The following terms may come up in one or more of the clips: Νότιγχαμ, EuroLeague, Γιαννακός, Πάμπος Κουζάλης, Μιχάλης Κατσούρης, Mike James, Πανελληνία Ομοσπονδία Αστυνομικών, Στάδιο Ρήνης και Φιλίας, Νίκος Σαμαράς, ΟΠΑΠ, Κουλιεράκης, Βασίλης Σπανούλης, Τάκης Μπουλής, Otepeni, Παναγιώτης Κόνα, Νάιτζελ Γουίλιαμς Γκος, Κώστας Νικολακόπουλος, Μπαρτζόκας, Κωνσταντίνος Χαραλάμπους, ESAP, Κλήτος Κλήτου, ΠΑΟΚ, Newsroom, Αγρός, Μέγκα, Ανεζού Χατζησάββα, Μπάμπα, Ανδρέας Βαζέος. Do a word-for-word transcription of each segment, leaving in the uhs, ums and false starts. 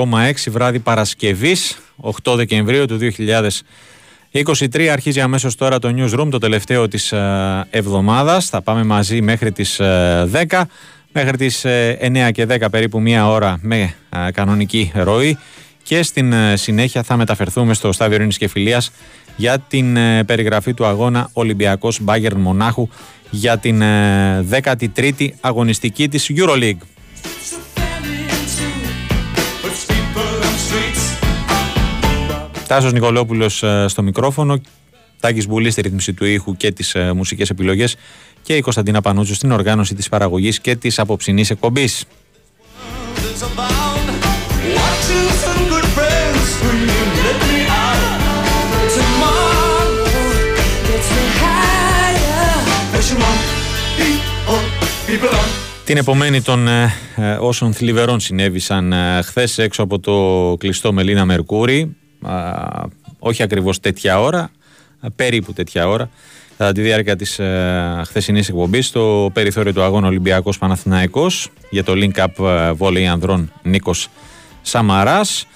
έξι κόμμα έξι βράδυ Παρασκευής, οκτώ Δεκεμβρίου του δύο χιλιάδες είκοσι τρία. Αρχίζει αμέσως τώρα το Newsroom, το τελευταίο της εβδομάδας. Θα πάμε μαζί μέχρι τις δέκα. Μέχρι τις εννιά και δέκα περίπου μία ώρα με κανονική ροή. Και στην συνέχεια θα μεταφερθούμε στο Στάδιο Ρήνης και Φιλίας για την περιγραφή του αγώνα Ολυμπιακός Μπάγερν Μονάχου για την δέκατη τρίτη αγωνιστική της EuroLeague. Τάσος Νικολόπουλος στο μικρόφωνο, Τάκης Μπουλής στη ρύθμιση του ήχου και τις μουσικές επιλογές και η Κωνσταντίνα Πανούτσου στην οργάνωση της παραγωγής και της απόψινής εκπομπής. Την επομένη των ε, όσων θλιβερών συνέβησαν ε, χθες έξω από το κλειστό Μελίνα Μερκούρη, ε, όχι ακριβώς τέτοια ώρα, ε, περίπου τέτοια ώρα, κατά τη διάρκεια της ε, χθεσινής εκπομπής στο περιθώριο του αγώνα Ολυμπιακός Παναθηναϊκός για το link-up ε, βόλεϊ ανδρών Νίκος Σαμαράς.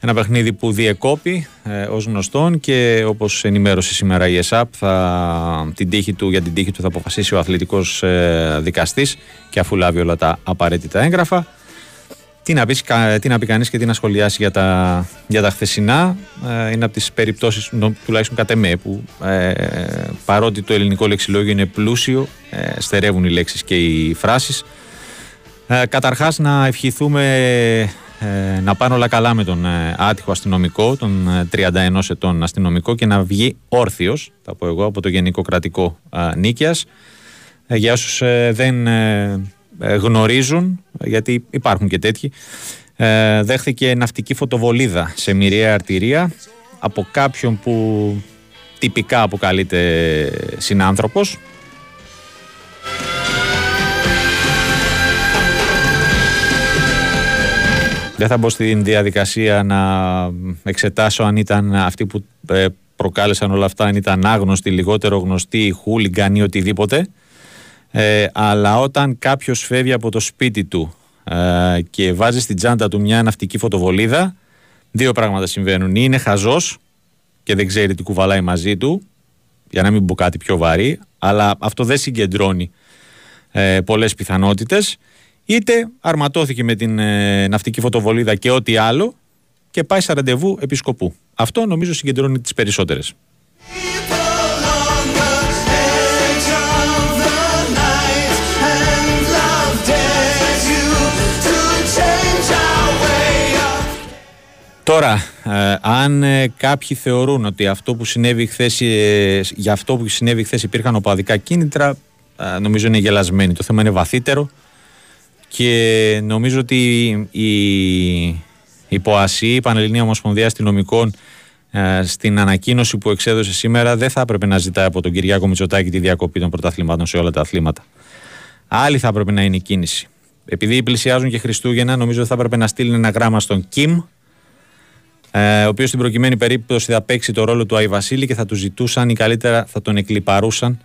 Ένα παιχνίδι που διεκόπη ε, ως γνωστόν και όπως ενημέρωσε σήμερα η ESAP, θα, την τύχη του, για την τύχη του θα αποφασίσει ο αθλητικός ε, δικαστής και αφού λάβει όλα τα απαραίτητα έγγραφα. Τι να, πεις, κα, τι να πει κανείς και τι να σχολιάσει για τα, για τα χθεσινά. Ε, είναι από τις περιπτώσεις, νο, τουλάχιστον κατ' εμέ, που ε, παρότι το ελληνικό λεξιλόγιο είναι πλούσιο, ε, στερεύουν οι λέξεις και οι φράσεις. Ε, καταρχάς να ευχηθούμε... Ε, να πάνε όλα καλά με τον ε, άτυχο αστυνομικό, τον ε, τριάντα ενός ετών αστυνομικό, και να βγει όρθιος, θα πω εγώ, από το Γενικό Κρατικό ε, Νίκαιας. Ε, για όσους ε, δεν ε, ε, γνωρίζουν, γιατί υπάρχουν και τέτοιοι, ε, δέχθηκε ναυτική φωτοβολίδα σε μοιραία αρτηρία από κάποιον που τυπικά αποκαλείται συνάνθρωπος. Δεν θα μπω στην διαδικασία να εξετάσω αν ήταν αυτοί που προκάλεσαν όλα αυτά, αν ήταν άγνωστοι, λιγότερο γνωστοί, χούλιγκαν ή οτιδήποτε. Ε, αλλά όταν κάποιος φεύγει από το σπίτι του ε, και βάζει στην τσάντα του μια ναυτική φωτοβολίδα, δύο πράγματα συμβαίνουν. Ή είναι χαζός και δεν ξέρει τι κουβαλάει μαζί του, για να μην πω κάτι πιο βαρύ, αλλά αυτό δεν συγκεντρώνει ε, πολλές πιθανότητες. Είτε αρματώθηκε με την ε, ναυτική φωτοβολίδα και ό,τι άλλο και πάει σε ραντεβού επισκοπού. Αυτό νομίζω συγκεντρώνει τις περισσότερες. Τώρα, ε, αν ε, κάποιοι θεωρούν ότι αυτό που συνέβη χθες, ε, για αυτό που συνέβη χθες υπήρχαν οπαδικά κίνητρα, ε, νομίζω είναι γελασμένοι. Το θέμα είναι βαθύτερο. Και νομίζω ότι η, η ΠΟΑΣΥ, η Πανελληνία Ομοσπονδία Αστυνομικών, ε, στην ανακοίνωση που εξέδωσε σήμερα, δεν θα έπρεπε να ζητάει από τον Κυριάκο Μητσοτάκη τη διακοπή των πρωταθλημάτων σε όλα τα αθλήματα. Άλλη θα έπρεπε να είναι η κίνηση. Επειδή πλησιάζουν και Χριστούγεννα, νομίζω ότι θα έπρεπε να στείλουν ένα γράμμα στον Κιμ, ε, ο οποίος στην προκειμένη περίπτωση θα παίξει το ρόλο του Άι Βασίλη και θα του ζητούσαν ή καλύτερα θα τον εκλιπαρούσαν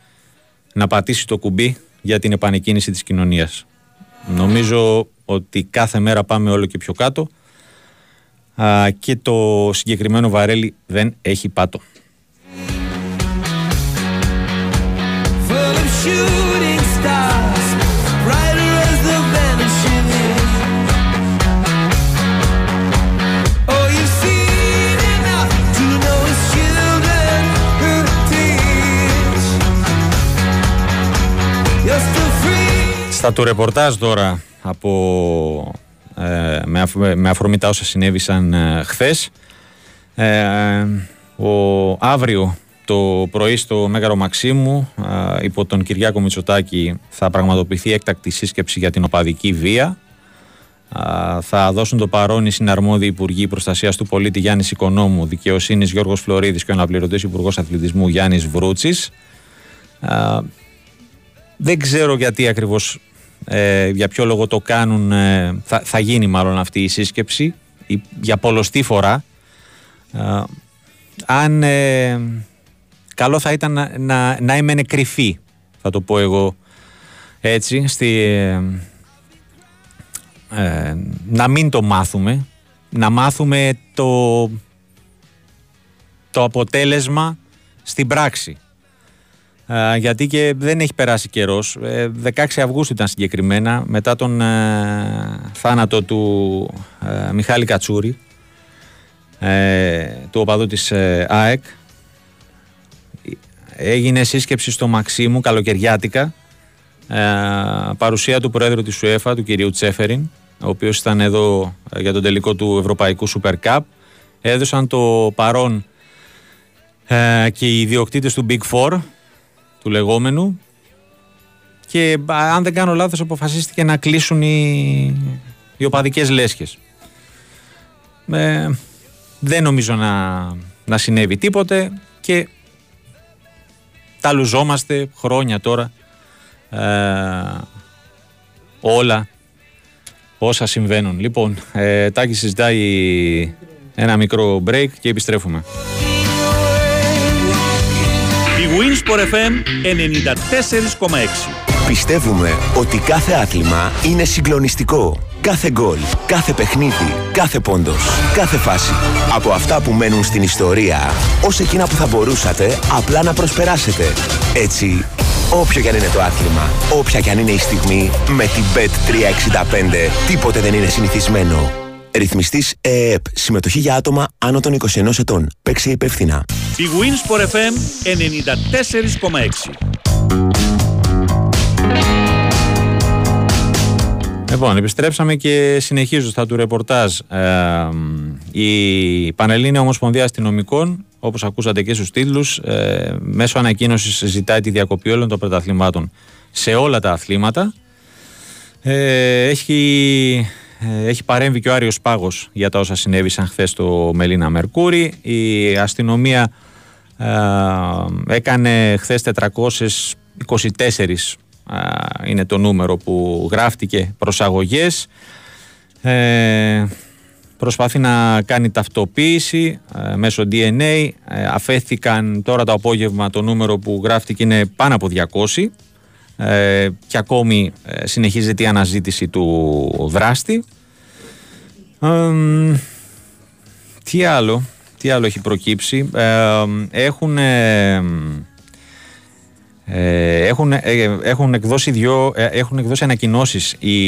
να πατήσει το κουμπί για την επανεκκίνηση της κοινωνίας. Νομίζω ότι κάθε μέρα πάμε όλο και πιο κάτω α, και το συγκεκριμένο βαρέλι δεν έχει πάτο. Στα του ρεπορτάζ τώρα από, ε, με, αφ, με αφορμή τα όσα συνέβησαν ε, χθες. Ε, ο, αύριο το πρωί στο Μέγαρο Μαξίμου ε, υπό τον Κυριάκο Μητσοτάκη θα πραγματοποιηθεί έκτακτη σύσκεψη για την οπαδική βία. Ε, θα δώσουν το παρόν οι συναρμόδιοι Υπουργοί Προστασίας του Πολίτη Γιάννης Οικονόμου, Δικαιοσύνης Γιώργος Φλωρίδης και ο αναπληρωτής Υπουργός Αθλητισμού Γιάννης Βρούτσης. Ε, δεν ξέρω γιατί ακριβώς, Ε, για ποιο λόγο το κάνουν. ε, θα, θα γίνει μάλλον αυτή η σύσκεψη η, για πολλοστή φορά. ε, αν ε, καλό θα ήταν να, να, να έμενε κρυφή, θα το πω εγώ έτσι, στη, ε, ε, να μην το μάθουμε να μάθουμε το, το αποτέλεσμα στην πράξη. Ε, γιατί και δεν έχει περάσει καιρός. Ε, δεκαέξι Αυγούστου ήταν συγκεκριμένα, μετά τον ε, θάνατο του ε, Μιχάλη Κατσούρη, ε, του οπαδού της ε, ΑΕΚ. Έγινε σύσκεψη στο Μαξίμου καλοκαιριάτικα, ε, παρουσία του Προέδρου της UEFA, του κυρίου Τσέφεριν, ο οποίος ήταν εδώ για τον τελικό του Ευρωπαϊκού Super Cup. Έδωσαν το παρόν ε, και οι ιδιοκτήτες του Big Four, του λεγόμενου, και αν δεν κάνω λάθος αποφασίστηκε να κλείσουν οι, οι οπαδικές λέσχες. Ε, δεν νομίζω να, να συνέβη τίποτε και τα λουζόμαστε χρόνια τώρα ε, όλα όσα συμβαίνουν. Λοιπόν, ε, Τάκη συζητάει ένα μικρό break και επιστρέφουμε. Winsport εφ εμ ενενήντα τέσσερα κόμμα έξι. Πιστεύουμε ότι κάθε άθλημα είναι συγκλονιστικό. Κάθε γκολ, κάθε παιχνίδι, κάθε πόντος, κάθε φάση. Από αυτά που μένουν στην ιστορία, ως εκείνα που θα μπορούσατε απλά να προσπεράσετε. Έτσι, όποιο κι αν είναι το άθλημα, όποια κι αν είναι η στιγμή, με την μπετ τριακόσια εξήντα πέντε τίποτε δεν είναι συνηθισμένο. Ρυθμιστής ΕΕΠ. Συμμετοχή για άτομα άνω των είκοσι ενός ετών. Παίξε υπεύθυνα. bwin εφ εμ ενενήντα τέσσερα κόμμα έξι. Λοιπόν, επιστρέψαμε και συνεχίζοντα του ρεπορτάζ. Ε, η Πανελληνία Ομοσπονδία Αστυνομικών, όπως ακούσατε και στους τίτλους, ε, μέσω ανακοίνωσης ζητάει τη διακοπή όλων των πρωταθλημάτων σε όλα τα αθλήματα. Ε, έχει... Έχει παρέμβει και ο Άριος Πάγος για τα όσα συνέβησαν χθες στο Μελίνα Μερκούρη. Η αστυνομία ε, έκανε χθες τετρακόσιες είκοσι τέσσερις, ε, είναι το νούμερο που γράφτηκε, προσαγωγές. Ε, προσπαθεί να κάνει ταυτοποίηση ε, μέσω ντι εν έι. Ε, αφέθηκαν τώρα το απόγευμα, το νούμερο που γράφτηκε είναι πάνω από διακόσια. Ε, και ακόμη ε, συνεχίζεται η αναζήτηση του δράστη. ε, τι άλλο τι άλλο έχει προκύψει. ε, έχουν ε, έχουν, ε, έχουν εκδώσει δυο, ε, έχουν εκδώσει ανακοινώσεις οι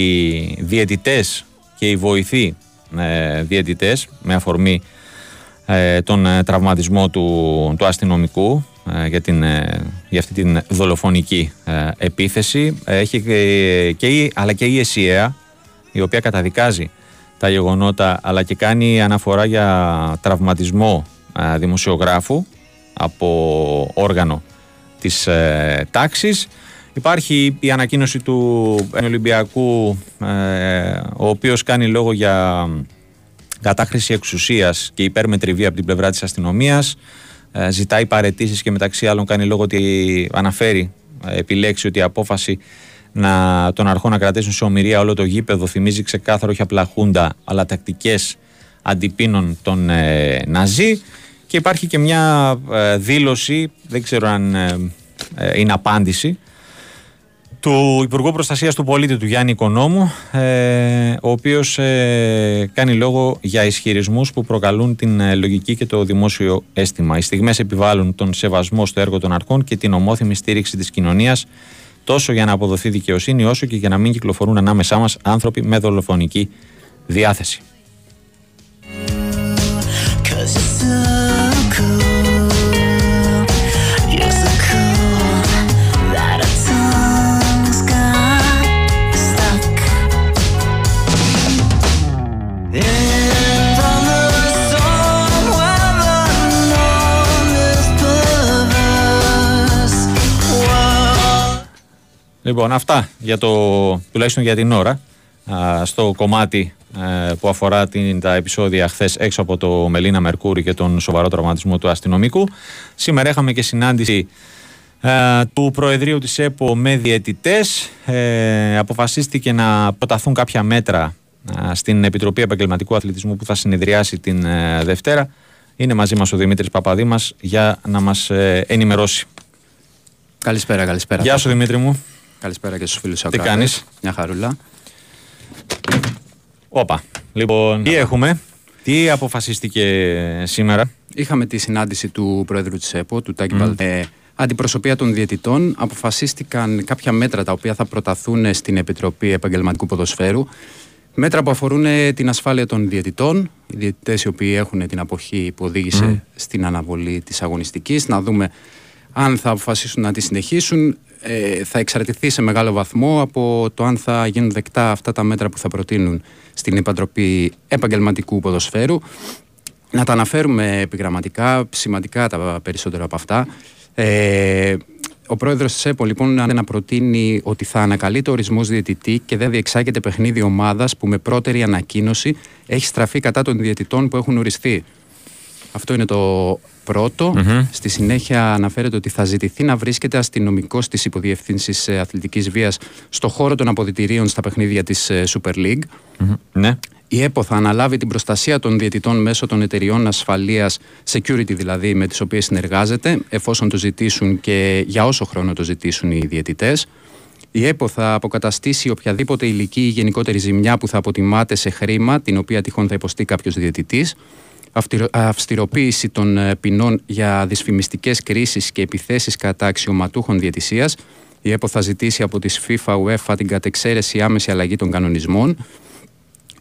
διαιτητές και οι βοηθοί ε, διαιτητές με αφορμή ε, τον ε, τραυματισμό του, του αστυνομικού για, την, για αυτή την δολοφονική ε, επίθεση. Έχει και, και η, αλλά και η ΕΣΥΕΑ, η οποία καταδικάζει τα γεγονότα, αλλά και κάνει αναφορά για τραυματισμό ε, δημοσιογράφου από όργανο της ε, τάξης. Υπάρχει η ανακοίνωση του Ολυμπιακού, ε, ο οποίος κάνει λόγο για κατάχρηση εξουσίας και υπέρμετρη βία από την πλευρά της αστυνομίας. Ζητάει παραιτήσεις και μεταξύ άλλων κάνει λόγο ότι αναφέρει, επιλέξει ότι η απόφαση να, των αρχών να κρατήσουν σε ομοιρία όλο το γήπεδο θυμίζει ξεκάθαρο όχι απλά χούντα, αλλά τακτικές αντιπίνων των ε, Ναζί. Και υπάρχει και μια ε, δήλωση, δεν ξέρω αν ε, ε, είναι απάντηση, του Υπουργού Προστασίας του Πολίτη, του Γιάννη Οικονόμου, ε, ο οποίος ε, κάνει λόγο για ισχυρισμούς που προκαλούν την ε, λογική και το δημόσιο αίσθημα. Οι στιγμές επιβάλλουν τον σεβασμό στο έργο των αρχών και την ομόθυμη στήριξη της κοινωνίας, τόσο για να αποδοθεί δικαιοσύνη, όσο και για να μην κυκλοφορούν ανάμεσά μας άνθρωποι με δολοφονική διάθεση. Λοιπόν, αυτά για το, τουλάχιστον για την ώρα, α, στο κομμάτι ε, που αφορά την, τα επεισόδια χθες έξω από το Μελίνα Μερκούρη και τον σοβαρό τραυματισμό του αστυνομικού. Σήμερα είχαμε και συνάντηση ε, του Προεδρείου της ΕΠΟ με διαιτητές. Ε, αποφασίστηκε να προταθούν κάποια μέτρα ε, στην Επιτροπή Επαγγελματικού Αθλητισμού που θα συνεδριάσει την ε, Δευτέρα. Είναι μαζί μας ο Δημήτρης Παπαδήμας για να μας ε, ενημερώσει. Καλησπέρα, καλησπέρα. Γεια σου, Δημήτρη μου. Καλησπέρα και στους φίλους ακράτες. Τι κάνεις? Μια χαρούλα. Όπα. Λοιπόν, τι έχουμε? Τι αποφασίστηκε σήμερα? Είχαμε τη συνάντηση του Προέδρου της ΕΠΟ, του Τάκη Μπουλή. Mm. Ε, αντιπροσωπεία των διαιτητών. Αποφασίστηκαν κάποια μέτρα τα οποία θα προταθούν στην Επιτροπή Επαγγελματικού Ποδοσφαίρου. Μέτρα που αφορούν την ασφάλεια των διαιτητών. Οι διαιτητές οι οποίοι έχουν την αποχή που οδήγησε mm. στην αναβολή της αγωνιστικής. Να δούμε αν θα αποφασίσουν να τη συνεχίσουν. Ε, θα εξαρτηθεί σε μεγάλο βαθμό από το αν θα γίνουν δεκτά αυτά τα μέτρα που θα προτείνουν στην Επιτροπή Επαγγελματικού Ποδοσφαίρου. Να τα αναφέρουμε επιγραμματικά, σημαντικά τα περισσότερα από αυτά. Ε, ο πρόεδρος της ΕΠΟ λοιπόν να προτείνει ότι θα ανακαλείται ορισμός διαιτητή και δεν διεξάγεται παιχνίδι ομάδας που με πρώτερη ανακοίνωση έχει στραφεί κατά των διαιτητών που έχουν οριστεί. Αυτό είναι το πρώτο. Mm-hmm. Στη συνέχεια αναφέρεται ότι θα ζητηθεί να βρίσκεται αστυνομικός της υποδιευθύνσης αθλητικής βίας στο χώρο των αποδυτηρίων στα παιχνίδια της Super League. Mm-hmm. Ναι. Η ΕΠΟ θα αναλάβει την προστασία των διαιτητών μέσω των εταιριών ασφαλείας, security δηλαδή, με τις οποίες συνεργάζεται, εφόσον το ζητήσουν και για όσο χρόνο το ζητήσουν οι διαιτητές. Η ΕΠΟ θα αποκαταστήσει οποιαδήποτε υλική ή γενικότερη ζημιά που θα αποτιμάται σε χρήμα, την οποία τυχόν θα υποστεί κάποιος διαιτητής. Αυστηροποίηση των ποινών για δυσφημιστικές κρίσεις και επιθέσεις κατά αξιωματούχων διαιτησίας. Η ΕΠΟ θα ζητήσει από τις FIFA, UEFA την κατεξαίρεση άμεση αλλαγή των κανονισμών.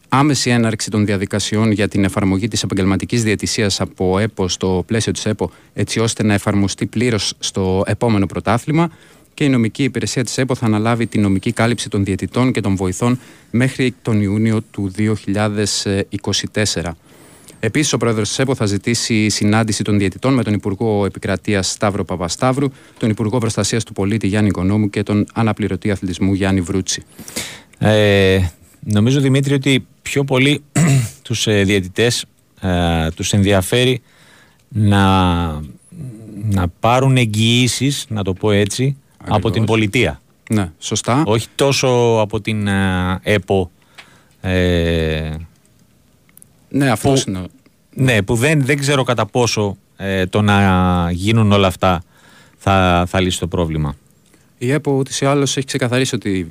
Άμεση έναρξη των διαδικασιών για την εφαρμογή της επαγγελματικής διαιτησίας από ΕΠΟ στο πλαίσιο της ΕΠΟ, έτσι ώστε να εφαρμοστεί πλήρως στο επόμενο πρωτάθλημα. Και η νομική υπηρεσία της ΕΠΟ θα αναλάβει τη νομική κάλυψη των διαιτητών και των βοηθών μέχρι τον Ιούνιο του δύο χιλιάδες είκοσι τέσσερα. Επίσης, ο πρόεδρος της ΕΠΟ θα ζητήσει συνάντηση των διαιτητών με τον Υπουργό Επικρατείας Σταύρο Παπασταύρου, τον Υπουργό Προστασίας του Πολίτη Γιάννη Οικονόμου και τον Αναπληρωτή Αθλητισμού Γιάννη Βρούτση. Ε... Νομίζω, Δημήτρη, ότι πιο πολύ τους ε, διαιτητές ε, τους ενδιαφέρει να, να πάρουν εγγυήσεις, να το πω έτσι, Ακριβώς. από την πολιτεία. Ναι, σωστά. Όχι τόσο από την ε, ΕΠΟ. Ε, ναι, αυτό που, είναι. Ναι, που δεν, δεν ξέρω κατά πόσο ε, το να γίνουν όλα αυτά θα, θα λύσει το πρόβλημα. Η ΕΠΟ ούτως ή άλλως έχει ξεκαθαρίσει ότι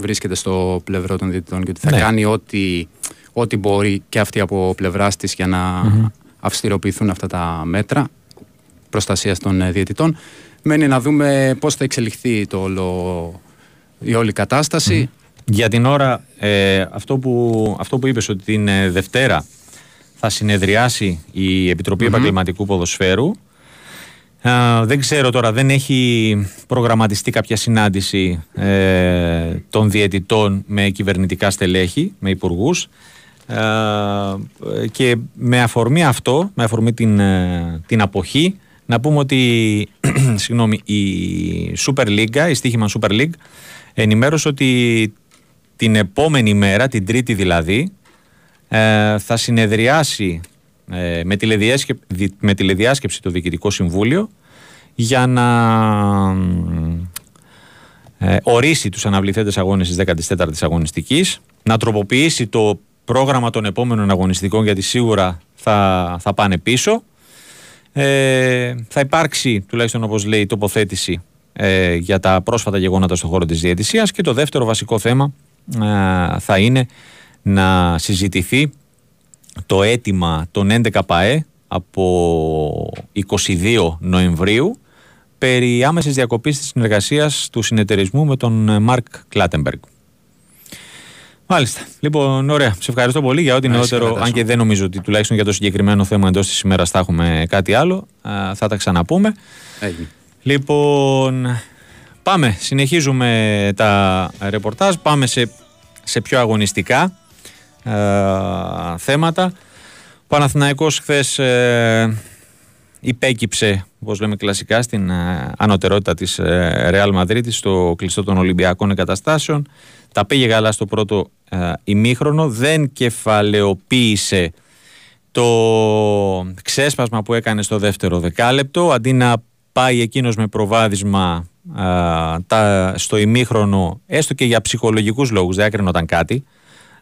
βρίσκεται στο πλευρό των διαιτητών και ότι θα ναι. κάνει ό,τι, ό,τι μπορεί και αυτή από πλευράς της για να mm-hmm. αυστηροποιηθούν αυτά τα μέτρα προστασίας των διαιτητών. Μένει να δούμε πώς θα εξελιχθεί το όλο, η όλη κατάσταση. Mm-hmm. Για την ώρα, ε, αυτό, που, αυτό που είπες ότι την ε, Δευτέρα θα συνεδριάσει η Επιτροπή mm-hmm. Επαγγελματικού Ποδοσφαίρου. Uh, δεν ξέρω τώρα, δεν έχει προγραμματιστεί κάποια συνάντηση ε, των διαιτητών με κυβερνητικά στελέχη, με υπουργούς ε, και με αφορμή αυτό, με αφορμή την, την αποχή, να πούμε ότι συγγνώμη, η Super League, η στοίχημα Super League ενημέρωσε ότι την επόμενη μέρα, την Τρίτη δηλαδή, ε, θα συνεδριάσει με τηλεδιάσκεψη, με τηλεδιάσκεψη το Διοικητικό Συμβούλιο για να ε, ορίσει τους αναβληθέντες αγώνες της δέκατης τέταρτης αγωνιστικής, να τροποποιήσει το πρόγραμμα των επόμενων αγωνιστικών, γιατί σίγουρα θα, θα πάνε πίσω. Ε, θα υπάρξει, τουλάχιστον όπως λέει, τοποθέτηση ε, για τα πρόσφατα γεγονότα στον χώρο της διαιτησίας και το δεύτερο βασικό θέμα ε, θα είναι να συζητηθεί το αίτημα των έντεκα ΠΑΕ από εικοστή δεύτερη Νοεμβρίου περί άμεσης διακοπής της συνεργασίας του συνεταιρισμού με τον Μαρκ Κλάτεμπεργκ. Μάλιστα. Λοιπόν, ωραία. Σε ευχαριστώ πολύ για ό,τι νεότερο, αν και δεν νομίζω ότι τουλάχιστον για το συγκεκριμένο θέμα εντός της ημέρας θα έχουμε κάτι άλλο. Α, θα τα ξαναπούμε. Έχει. Λοιπόν, πάμε. Συνεχίζουμε τα ρεπορτάζ. Πάμε σε, σε πιο αγωνιστικά θέματα. Ο Παναθηναϊκός χθες ε, υπέκυψε, όπως λέμε κλασικά, στην ε, ανωτερότητα της ε, Ρεάλ Μαδρίτης στο κλειστό των Ολυμπιακών εγκαταστάσεων. Τα πήγε γαλά στο πρώτο ε, ημίχρονο, δεν κεφαλαιοποίησε το ξέσπασμα που έκανε στο δεύτερο δεκάλεπτο. Αντί να πάει εκείνος με προβάδισμα ε, τα, στο ημίχρονο, έστω και για ψυχολογικούς λόγους, δεν άκρινόταν κάτι.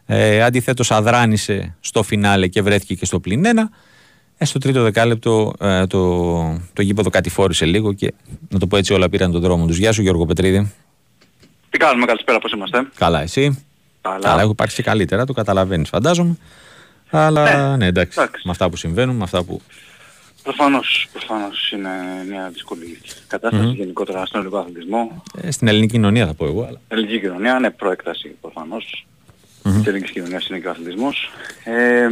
Ε, αντιθέτως αδράνησε στο φινάλε και βρέθηκε και στο πλην ένα. ε, Στο τρίτο δεκάλεπτο ε, το, το γήπεδο κατηφόρησε λίγο και να το πω έτσι, όλα πήραν τον δρόμο τους. Γεια σου Γιώργο Πετρίδη. Τι κάνουμε, καλησπέρα, πώς είμαστε? Καλά, εσύ? Καλά, Καλά έχω υπάρξει καλύτερα, το καταλαβαίνεις φαντάζομαι. Αλλά ναι, ναι εντάξει, εντάξει, με αυτά που συμβαίνουν, με αυτά που... Προφανώς, προφανώς είναι μια δύσκολη κατάσταση mm-hmm. γενικότερα στον ελληνικό αθλητισμό. Ε, στην ελληνική κοινωνία θα πω εγώ. Αλλά... Ελληνική κοινωνία, ναι, προέκταση προφανώς. Mm-hmm. Στην ελληνική κοινωνία είναι και ο αθλητισμός. Ε,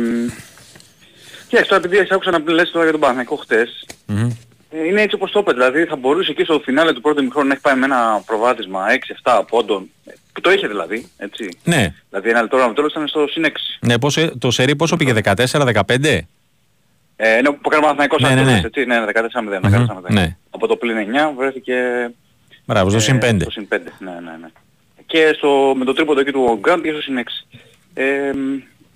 και έξω, επειδή έχεις άκουσα να λες τώρα για τον Παναθηναϊκό χτες, mm-hmm. ε, είναι έτσι όπως το είπε, δηλαδή θα μπορούσε εκεί στο φινάλε του πρώτου ημιχρόνου να έχει πάει με ένα προβάδισμα έξι εφτά πόντων. Που το είχε δηλαδή, έτσι. Ναι. Δηλαδή ένα λεπτό τώρα ήταν στο συν έξι. Ναι, πόσο, το σερί πόσο πήγε, δεκατέσσερα δεκαπέντε. Ε, ναι, που έκανε ο Παναθηναϊκός ναι, ναι, ναι. έτσι, ναι, δεκατέσσερα μηδέν, mm-hmm. ναι. Από το πλήν εννιά βρέθηκε... Μπράβο, στο συν πέντε. Ε, στο συν πέντε, ναι, ναι, ναι. Και στο, με το τρίποντο εκεί του Γκραντ πήγε στο συν έξι. Ε,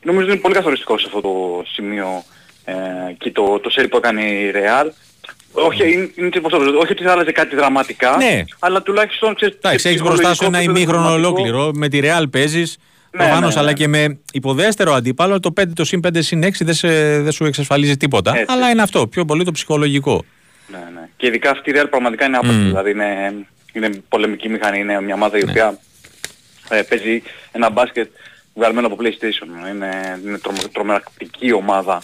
νομίζω είναι πολύ καθοριστικό σε αυτό το σημείο ε, και το, το σερί που έκανε η Ρεάλ. Όχι, είναι, είναι όχι ότι θα άλλαζε κάτι δραματικά, ναι. αλλά τουλάχιστον... Εντάξει, έχεις μπροστά σου ένα ημίχρονο ολόκληρο, με τη Ρεάλ παίζεις... Ναι, προφανώς, ναι, ναι. αλλά και με υποδέστερο αντίπαλο το πέντε, το συν πέντε, συν έξι δεν, σε, δεν σου εξασφαλίζει τίποτα. Έτσι. Αλλά είναι αυτό, πιο πολύ το ψυχολογικό. Ναι, ναι. Και ειδικά αυτή η Real πραγματικά είναι άπατη. Mm. Δηλαδή είναι, είναι πολεμική μηχανή, είναι μια ομάδα η ναι. οποία ε, παίζει ένα μπάσκετ βγαλμένο από PlayStation. Είναι, είναι τρο, τρομερακτική ομάδα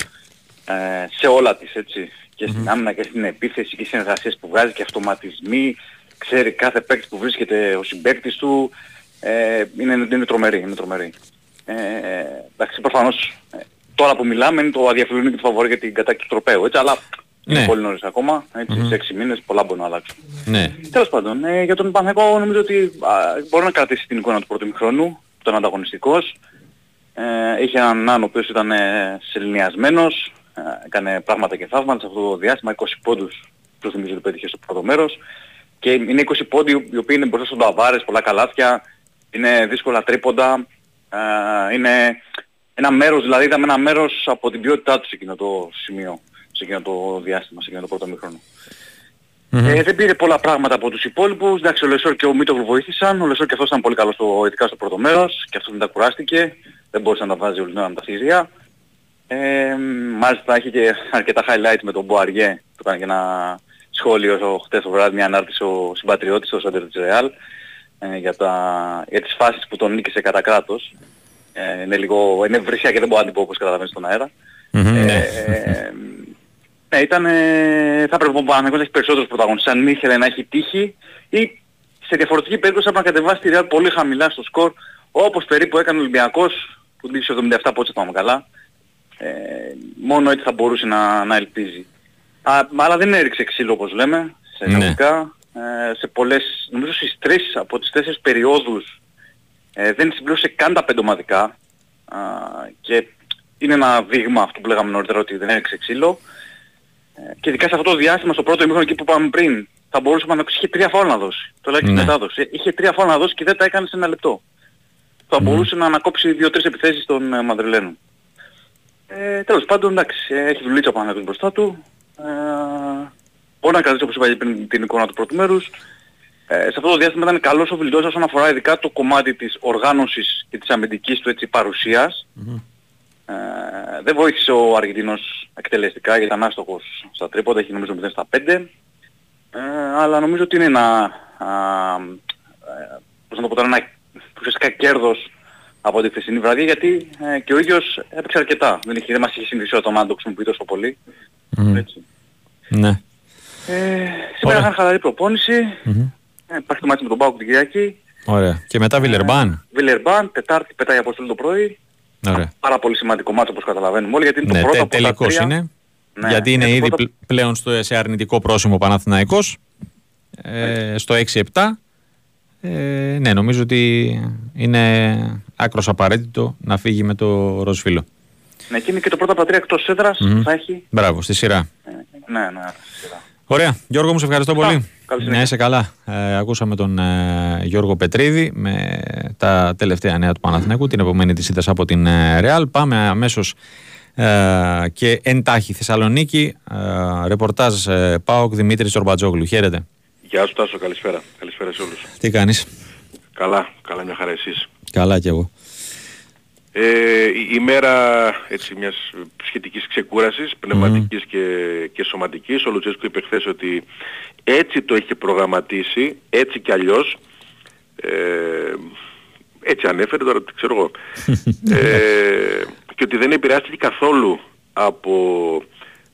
ε, σε όλα της, έτσι. Και mm-hmm. στην άμυνα και στην επίθεση και στις συνεργασίες που βγάζει και αυτοματισμοί. Ξέρει κάθε παίκτης που βρίσκεται ο συμπαίκτης του. Ε, είναι, είναι τρομερή, είναι τρομερή. Ε, εντάξει, προφανώς τώρα που μιλάμε είναι το αδιαφιλονίκητο φαβορί για την κατάκτηση του τροπαίου, έτσι, αλλά ναι. είναι πολύ νωρίς ακόμα, έτσι, mm-hmm. σε έξι μήνες πολλά μπορεί να αλλάξουν. Ναι. Τέλος πάντων, ε, για τον Παναθηναϊκό νομίζω ότι α, μπορεί να κρατήσει την εικόνα του πρώτου ημιχρόνου, ήταν ανταγωνιστικός, ε, είχε έναν Νάν ο οποίος ήταν ε, σεληνιασμένος, ε, έκανε πράγματα και θαύματα σε αυτό το διάστημα, είκοσι πόντους που θυμίζω ότι πέτυχε στο πρώτο μέρος, και είναι είκοσι πόντοι οι οποίοι είναι μπροστά στον Ταβάρες, πολλά καλάθια. Είναι δύσκολα τρίποντα, ε, είναι ένα μέρος, δηλαδή είδαμε ένα μέρος από την ποιότητά του σε εκείνο το σημείο, σε εκείνο το διάστημα, σε εκείνο το πρώτο μήχρονο. Mm-hmm. Ε, δεν πήρε πολλά πράγματα από τους υπόλοιπους, εντάξει ο Λεσόρ και ο Μίτογλου βοήθησαν, ο Λεσόρ και αυτός ήταν πολύ καλός στο, ειδικά στο πρώτο μέρος, και αυτός δεν τα κουράστηκε, δεν μπορούσε να τα βάζει όλη την ώρα με τα σύρια. Ε, μάλιστα είχε και αρκετά highlight με τον Μποαριέ, που έκανε και ένα σχόλιο χτες το βράδυ, μια ανάρτηση ο συμπατριώτης, ο σέντερ της Ρεάλ. Για, τα, για τις φάσεις που τον νίκησε κατά κράτος. Ε, είναι λίγο είναι βρυσιά και δεν μπορώ να την πω όπως καταλαβαίνεις στον αέρα. Mm-hmm, ε, ναι. Ε, ναι, ήταν... Ε, θα πρέπει ο Παναθηναϊκός να έχει περισσότερους πρωταγωνιστές, αν ήθελε να έχει τύχη, ή σε διαφορετική περίπτωση να κατεβάσει τη Real πολύ χαμηλά στο σκορ, όπως περίπου έκανε ο Ολυμπιακός, που νίκησε εβδομήντα επτά πόντους, πάμε καλά. Ε, μόνο έτσι θα μπορούσε να, να ελπίζει. Α, αλλά δεν έριξε ξύλο όπως λέμε, σε εισαγωγικά. Σε πολλές, νομίζω στις τρεις από τις τέσσερις περιόδους ε, δεν συμπλήρωσε καν τα πεντομαδικά ε, και είναι ένα δείγμα αυτό που λέγαμε νωρίτερα ότι δεν έριξε ξύλο ε, και ειδικά σε αυτό το διάστημα στο πρώτο ημίχρονο εκεί που πάμε πριν θα μπορούσε να είχε τρία φάουλ να δώσει, το λέει και ναι. μετάδοση, είχε τρία φάουλ να δώσει και δεν τα έκανε σε ένα λεπτό, θα mm. μπορούσε να ανακόψει δύο-τρεις επιθέσεις των ε, Μαδριλένων. Ε, τέλος πάντων εντάξει, έχει δουλίτσα πάνω από μπροστά του. Ε, Μπορεί να κρατήσει όπως είπα πριν την εικόνα του πρώτου μέρους. Ε, σε αυτό το διάστημα ήταν καλός ο Βιλντός όσον αφορά ειδικά το κομμάτι της οργάνωσης και της αμυντικής του έτσι, παρουσίας. Mm-hmm. Ε, δεν βοήθησε ο Αργεντίνος εκτελεστικά γιατί ήταν άστοχος στα τρίποντα, έχει νομίζω μηδέν στα πέντε. Ε, αλλά νομίζω ότι είναι ένα, α, πώς να το πω τώρα, ένα ουσιαστικά κέρδος από τη χθεσινή βραδιά γιατί ε, και ο ίδιος έπαιξε αρκετά. Δεν, είχε, δεν μας είχε συνηθίσει όταν να το χρησιμοποιεί τόσο πολύ. Mm-hmm. Έτσι. Ναι. Ε, σήμερα είχαν χαλαρή προπόνηση, mm-hmm. ε, υπάρχει το μάτι με τον ΠΑΟΚ την Κυριακή. Ωραία. Και μετά Βιλερμπάν. Βιλερμπάν, Τετάρτη, πετάει Αποστολή το πρωί. Ωραία. Πάρα πολύ σημαντικό μάτι όπως καταλαβαίνουμε όλοι γιατί είναι το ναι, πρώτο τε, τελικός τρία. Είναι, ναι, γιατί είναι, είναι ήδη πρώτα... πλέον στο, σε αρνητικό πρόσημο Παναθηναϊκός, ε, στο έξι επτά. Ε, ναι, νομίζω ότι είναι άκρος απαραίτητο να φύγει με το Ροσφύλλο. Ναι, και είναι και το πρώτο πατρία εκτός έδρας mm-hmm. θα έχει. Μπράβο, στη σειρά. Ε, ναι, ναι, στη σειρά. Ωραία. Γιώργο μου, σε ευχαριστώ Αυτά. πολύ. Να είσαι καλά. Ε, ακούσαμε τον ε, Γιώργο Πετρίδη με τα τελευταία νέα του Παναθηναϊκού, την επομένη της είδας από την Ρεάλ. Ε, Πάμε αμέσως ε, και εντάχει Θεσσαλονίκη. Ε, ρεπορτάζ ε, ΠΑΟΚ, Δημήτρη Τσορμπατζόγλου. Χαίρετε. Γεια σου Τάσο, καλησπέρα. Καλησπέρα σε όλους. Τι κάνεις? Καλά, καλά μια χαρά εσείς? Καλά κι εγώ. Ε, η, η μέρα έτσι, μιας σχετικής ξεκούρασης, πνευματικής mm. και, και σωματικής. Ο Λουτσέσκου είπε χθες ότι έτσι το είχε προγραμματίσει, έτσι κι αλλιώς. Ε, έτσι ανέφερε τώρα, ξέρω εγώ. ε, και ότι δεν επηρεάστηκε καθόλου από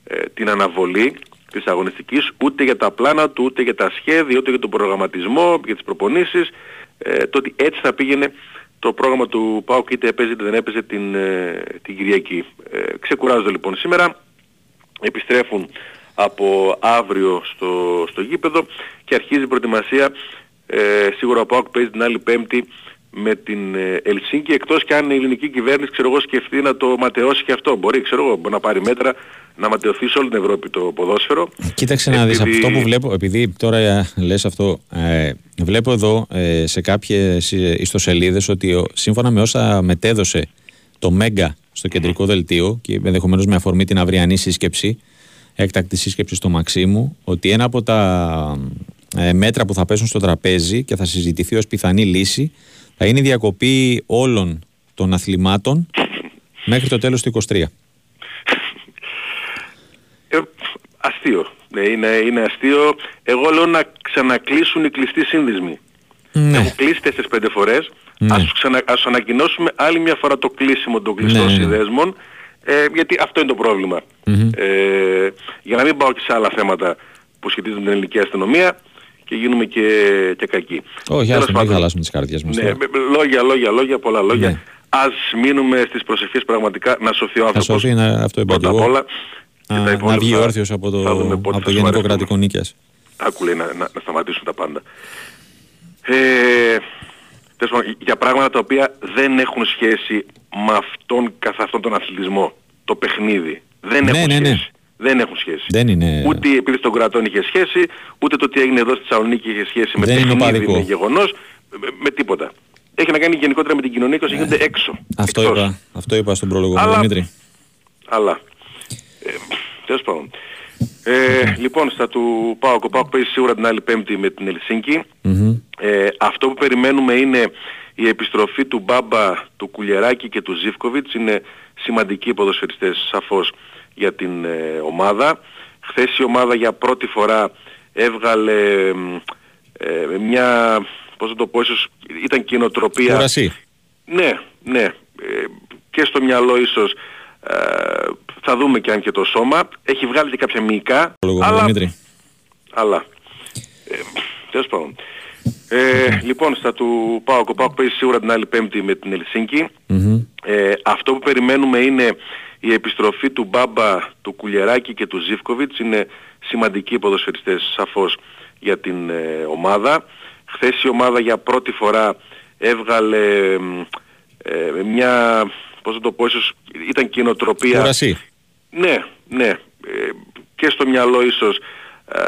ε, την αναβολή της αγωνιστικής, ούτε για τα πλάνα του, ούτε για τα σχέδια, ούτε για τον προγραμματισμό, για τις προπονήσεις, ε, το ότι έτσι θα πήγαινε το πρόγραμμα του ΠΑΟΚ, είτε έπαιζε είτε δεν έπαιζε την, ε, την Κυριακή. Ε, ξεκουράζονται λοιπόν σήμερα, επιστρέφουν από αύριο στο, στο γήπεδο και αρχίζει η προετοιμασία. Ε, σίγουρα ο ΠΑΟΚ παίζει την άλλη Πέμπτη με την Ελσίνκη, εκτός και αν η ελληνική κυβέρνηση, ξέρω εγώ, σκεφτεί να το ματαιώσει και αυτό. Μπορεί, ξέρω εγώ, μπορεί να πάρει μέτρα να ματαιωθεί σε όλη την Ευρώπη το ποδόσφαιρο. Κοίταξε επειδή... να δεις, αυτό που βλέπω, επειδή τώρα λες αυτό, ε, βλέπω εδώ ε, σε κάποιες ιστοσελίδες ότι σύμφωνα με όσα μετέδωσε το Μέγκα στο κεντρικό mm. δελτίο και ενδεχομένως με αφορμή την αυριανή σύσκεψη, έκτακτη σύσκεψη στο Μαξίμου, ότι ένα από τα ε, μέτρα που θα πέσουν στο τραπέζι και θα συζητηθεί ως πιθανή λύση θα είναι η διακοπή όλων των αθλημάτων μέχρι το τέλος του είκοσι τρία. Ε, αστείο. Ναι, είναι, είναι αστείο. Εγώ λέω να ξανακλείσουν οι κλειστοί σύνδεσμοι. Ναι. Έχουν κλείσει τέσσερις πέντε φορές. Ναι. Ας, ξανα, ας ανακοινώσουμε άλλη μια φορά το κλείσιμο των κλειστών ναι. συνδέσμων. Ε, γιατί αυτό είναι το πρόβλημα. Mm-hmm. Ε, για να μην πάω και σε άλλα θέματα που σχετίζονται με την ελληνική αστυνομία και γίνουμε και, και κακοί. Όχι, ας μην χαλάσουμε τις καρδιές μας. Ναι, λόγια, λόγια, λόγια, πολλά λόγια. Ναι. Ας μείνουμε στις προσευχές πραγματικά να σωθεί ο άνθρωπος. Να σωθεί, να, αυτό είπα και εγώ. Να, να βγει όρθιος από το, από το Γενικό Κρατικό Νίκαιας. Άκου λέει, να, να, να σταματήσουν τα πάντα. Ε, τέσμα, για πράγματα τα οποία δεν έχουν σχέση με αυτόν καθ' αυτόν τον αθλητισμό, το παιχνίδι. Δεν ναι, έχουν ναι, σχέση. Ναι. Δεν έχουν σχέση. Δεν είναι... Ούτε η επίλυση των κρατών είχε σχέση, ούτε το τι έγινε εδώ στη Θεσσαλονίκη είχε σχέση με παιχνίδι, με γεγονός, με, με τίποτα. Έχει να κάνει γενικότερα με την κοινωνία και όσο γίνεται έξω. Αυτό είπα, αυτό είπα στον πρόλογο μου, Δημήτρη. Αλλά, ε, τέλος πάντων. Ε, λοιπόν, στα του ΠΑΟΚ, ο ΠΑΟΚ παίζει σίγουρα την άλλη Πέμπτη με την Ελσίνκη. Mm-hmm. Ε, αυτό που περιμένουμε είναι η επιστροφή του Μπάμπα, του Κουλιεράκη και του Ζήφκοβιτς. Είναι σημαντικοί ποδοσφαιριστές σαφώς για την ε, ομάδα. Χθες η ομάδα για πρώτη φορά έβγαλε ε, μια, πώς θα το πω, ίσως ήταν κοινοτροπία. Κουρασί. Ναι, ναι. Ε, και στο μυαλό ίσως ε, θα δούμε και αν και το σώμα. Έχει βγάλει και κάποια μυϊκά. Αλλά... αλλά ε, τέλος πάντων. Ε, λοιπόν, στα του ΠΑΟΚ, ο ΠΑΟΚ παίζει σίγουρα την άλλη Πέμπτη με την Ελσίνκη. Mm-hmm. Ε, αυτό που περιμένουμε είναι η επιστροφή του Μπάμπα, του Κουλιεράκη και του Ζήφκοβιτς. Είναι σημαντικοί ποδοσφαιριστές σαφώς για την ε, ομάδα. Χθες η ομάδα για πρώτη φορά έβγαλε ε, μια, πώς θα το πω, ίσως ήταν κοινοτροπία. Κουρασί. Ναι, ναι. Ε, και στο μυαλό ίσως ε,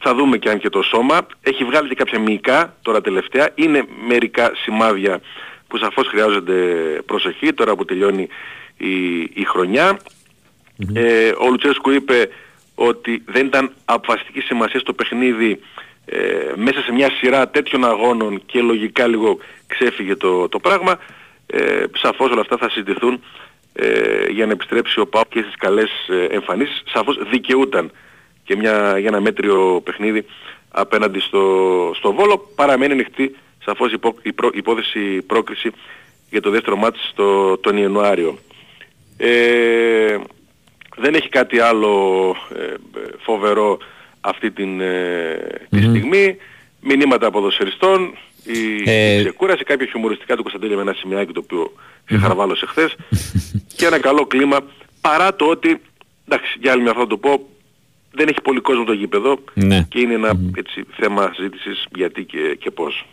θα δούμε και αν και το σώμα. Έχει βγάλει και κάποια μυϊκά τώρα τελευταία. Είναι μερικά σημάδια που σαφώς χρειάζονται προσοχή τώρα που τελειώνει η, η χρονιά. Mm-hmm. Ε, ο Λουτσέσκου είπε ότι δεν ήταν αποφασιστική σημασία στο παιχνίδι ε, μέσα σε μια σειρά τέτοιων αγώνων και λογικά λίγο ξέφυγε το, το πράγμα. Ε, σαφώς όλα αυτά θα συζητηθούν ε, για να επιστρέψει ο ΠΑΟΚ και στις καλές ε, εμφανίσεις. Σαφώς δικαιούταν και μια, για ένα μέτριο παιχνίδι απέναντι στο, στο Βόλο. Παραμένει ανοιχτή σαφώς η υπό, υπό, υπόθεση πρόκριση για το δεύτερο μάτς το, τον Ιανουάριο. Ε, δεν έχει κάτι άλλο ε, φοβερό αυτή την, ε, τη mm-hmm. στιγμή. Μηνύματα ποδοσφαιριστών, η, ε... η ξεκούραση, κάποια χιουμοριστικά του Κωνσταντίνα με ένα σημειάκι το οποίο mm-hmm. χαρβάλωσε χθες και ένα καλό κλίμα, παρά το ότι, εντάξει, για άλλη μια φορά το πω, δεν έχει πολύ κόσμο το γήπεδο ναι. και είναι ένα mm-hmm. έτσι, θέμα συζήτησης γιατί και, και πώς.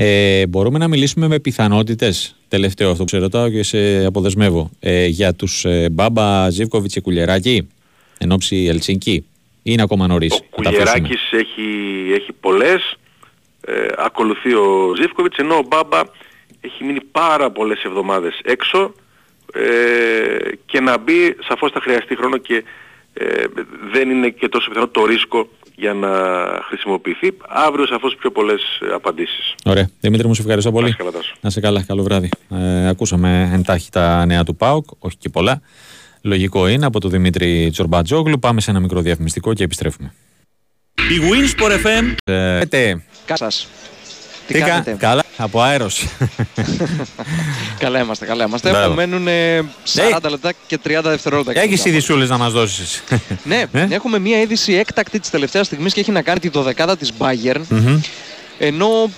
Ε, μπορούμε να μιλήσουμε με πιθανότητες, τελευταίο αυτό που σε ρωτάω και σε αποδεσμεύω, ε, για τους ε, Μπάμπα, Ζήφκοβιτς και Κουλιεράκη εν όψη Ελσίνκη, είναι ακόμα νωρίς? Ο Κουλιεράκης έχει, έχει πολλές, ε, ακολουθεί ο Ζήφκοβιτς, ενώ ο Μπάμπα έχει μείνει πάρα πολλές εβδομάδες έξω ε, και να μπει σαφώς θα χρειαστεί χρόνο και ε, δεν είναι και τόσο πιθανό το ρίσκο για να χρησιμοποιηθεί. Αύριο σαφώς πιο πολλές απαντήσεις. Ωραία. Δημήτρη μου, σε ευχαριστώ πολύ. Καλά, να σε καλά. Καλό βράδυ. Ε, ακούσαμε εντάχει τα νέα του ΠΑΟΚ, όχι και πολλά. Λογικό είναι, από τον Δημήτρη Τσορμπατζόγλου. Πάμε σε ένα μικρό διαφημιστικό και επιστρέφουμε. Η bwin Sport εφ εμ. Κάσα. Τι κάνετε? Καλά, από αέρος. Καλά είμαστε, καλά είμαστε. Απομένουν σαράντα λεπτά και τριάντα δευτερόλεπτα. Έχεις ειδησούλες να μας δώσεις? Ναι, έχουμε μια είδηση έκτακτη της τελευταίας στιγμής και έχει να κάνει τη δωδεκάδα της Μπάγερν. Ενώ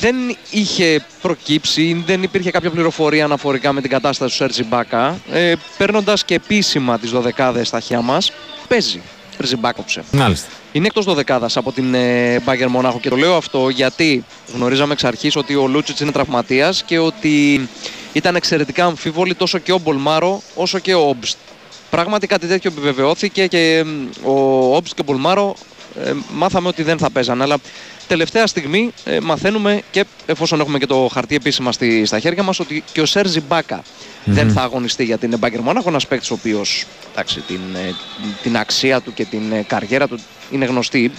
δεν είχε προκύψει, δεν υπήρχε κάποια πληροφορία αναφορικά με την κατάσταση του Σέρτζι Μπάκα. Ε, Παίρνοντας και επίσημα τις δωδεκάδες στα χέρια μας, παίζει. Ριζιμπάκοψε. Μάλιστα. Είναι εκτός δωδεκάδας από την ε, Μπάγερν Μονάχου και το λέω αυτό γιατί γνωρίζαμε εξ αρχής ότι ο Λούτσιτς είναι τραυματίας και ότι ήταν εξαιρετικά αμφίβολοι τόσο και ο Μπολμάρο όσο και ο Όμπστ. Πράγματι κάτι τέτοιο επιβεβαιώθηκε και ε, ο Όμπστ και ο Μπολμάρο ε, μάθαμε ότι δεν θα παίζαν. Αλλά τελευταία στιγμή ε, μαθαίνουμε και εφόσον έχουμε και το χαρτί επίσημα στη, στα χέρια μας ότι και ο Σέρτζι Μπάκα Mm-hmm. δεν θα αγωνιστεί για την Μπάγερν Μονάχου, ένας παίκτης ο οποίος εντάξει, την, την αξία του και την καριέρα του είναι γνωστή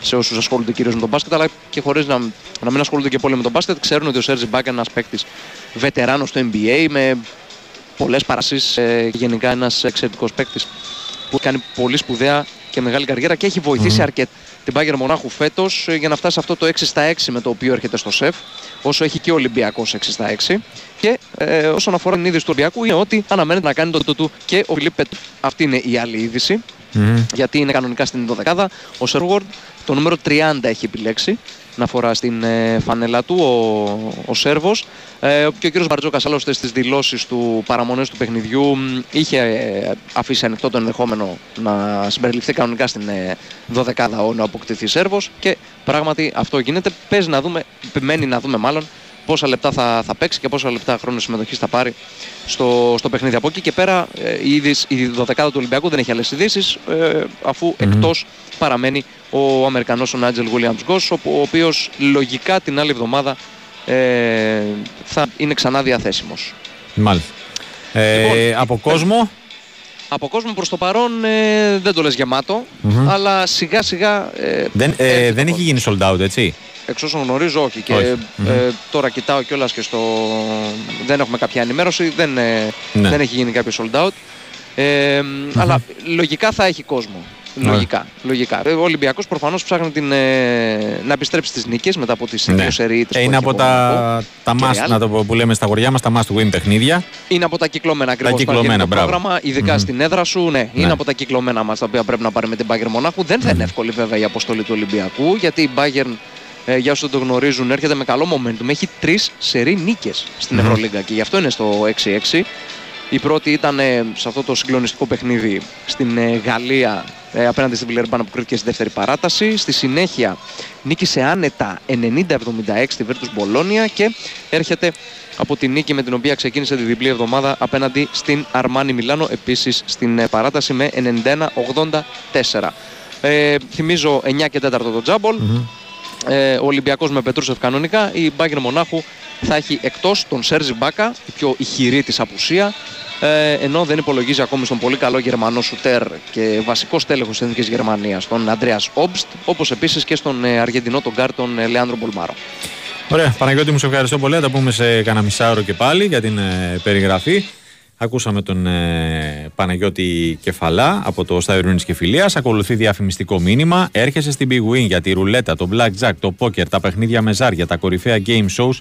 σε όσους ασχολούνται κυρίως με τον μπάσκετ, αλλά και χωρίς να, να μην ασχολούνται και πολύ με τον μπάσκετ, ξέρουν ότι ο Σέρτζι Μπάκα είναι ένας παίκτης βετεράνος στο N B A με πολλές παρασύσεις ε, και γενικά ένας εξαιρετικός παίκτης που κάνει πολύ σπουδαία και μεγάλη καριέρα και έχει βοηθήσει mm-hmm. αρκετά την Μπάγερν Μονάχου φέτος για να φτάσει αυτό το έξι στα έξι με το οποίο έρχεται στο ΣΕΦ, όσο έχει και ο Ολυμπιακός έξι στα έξι. Και ε, όσον αφορά την είδηση του Ολυμπιακού, είναι ότι αναμένεται να κάνει το τούτο του και ο Φιλίπ Πετρού. Αυτή είναι η άλλη είδηση, mm. γιατί είναι κανονικά στην δωδεκάδα. Ο Σέρουαρντ το νούμερο τριάντα έχει επιλέξει να φορά στην ε, φανέλα του ο, ο Σέρβος. Ε, και ο κύριος Μπαρτζόκας άλλωστε στις δηλώσεις του παραμονές του παιχνιδιού είχε ε, αφήσει ανοιχτό το ενδεχόμενο να συμπεριληφθεί κανονικά στην ε, δωδεκάδα ο νεοαποκτηθής Σέρβος. Και πράγματι αυτό γίνεται. Πες να δούμε, μένει να δούμε μάλλον πόσα λεπτά θα, θα παίξει και πόσα λεπτά χρόνο συμμετοχής θα πάρει στο, στο παιχνίδι. Από εκεί και πέρα η, είδης, η δωδεκάδα του Ολυμπιακού δεν έχει άλλες ειδήσεις ε, αφού mm-hmm. εκτός παραμένει ο Αμερικανός ο Νάιτζελ Γουίλιαμς Γκος, ο, ο οποίος λογικά την άλλη εβδομάδα ε, θα είναι ξανά διαθέσιμος. Μάλιστα. Ε, λοιπόν, ε, από κόσμο... Από κόσμο προς το παρόν ε, δεν το λες γεμάτο, mm-hmm. αλλά σιγά σιγά... Ε, δεν ε, ε, δεν έχει γίνει sold out, έτσι? Εξ όσων γνωρίζω όχι και ε, mm-hmm. ε, τώρα κοιτάω κιόλας και στο... δεν έχουμε κάποια ενημέρωση, δεν, ε, ναι. δεν έχει γίνει κάποιο sold out, ε, mm-hmm. αλλά λογικά θα έχει κόσμο. Λογικά, yeah. λογικά. Ο Ολυμπιακός προφανώς ψάχνει την, ε, να επιστρέψει τις νίκες μετά από τις ναι. δύο σερί. Ε, είναι από τα, τα must, να το πω, που λέμε στα χωριά μας, τα must win παιχνίδια. Είναι από τα κυκλωμένα ακριβώς το πρόγραμμα, ειδικά mm-hmm. στην έδρα σου. Ναι, ναι. Είναι από τα κυκλωμένα μας τα οποία πρέπει να πάρει με την Μπάγερν Μονάχου. Δεν θα mm-hmm. είναι εύκολη βέβαια η αποστολή του Ολυμπιακού, γιατί η Μπάγερν, ε, για όσους το γνωρίζουν, έρχεται με καλό momentum. Έχει τρεις σερί νίκες στην mm-hmm. Ευρωλίγκα και γι' αυτό είναι στο έξι έξι. Η πρώτη ήταν ε, σε αυτό το συγκλονιστικό παιχνίδι στην ε, Γαλλία ε, απέναντι στην Βιλερμπάν που κρίθηκε στη δεύτερη παράταση. Στη συνέχεια νίκησε άνετα ενενήντα εβδομήντα έξι τη Βίρτους Μπολόνια και έρχεται από τη νίκη με την οποία ξεκίνησε τη διπλή εβδομάδα απέναντι στην Αρμάνι Μιλάνο, επίσης στην ε, παράταση με ενενήντα ένα ογδόντα τέσσερα. Ε, θυμίζω εννιά και τέσσερα το τζάμπολ, mm-hmm. ε, ο Ολυμπιακός με Πετρούσεφ κανονικά, η Μπάγερν Μονάχου θα έχει εκτός τον Σέρτζι Μπάκα, η πιο ηχηρή της απουσία, ε, ενώ δεν υπολογίζει ακόμη στον πολύ καλό Γερμανό σουτέρ και βασικό στέλεχο της Εθνικής Γερμανίας, τον Ανδρέας Όμπστ, όπως επίσης και στον ε, Αργεντινό τον γκάρ, τον ε, Λεάνδρο Μπολμάρο. Ωραία, Παναγιώτη μου, σε ευχαριστώ πολύ. Θα τα πούμε σε κανένα μισάωρο και πάλι για την ε, περιγραφή. Ακούσαμε τον ε, Παναγιώτη Κεφαλά από το Στάδιο Ρήνης και Φιλίας. Ακολουθεί διαφημιστικό μήνυμα. Έρχεσαι στην bwin για τη ρουλέτα, το blackjack, το poker, τα παιχνίδια με ζάρια, τα κορυφαία game shows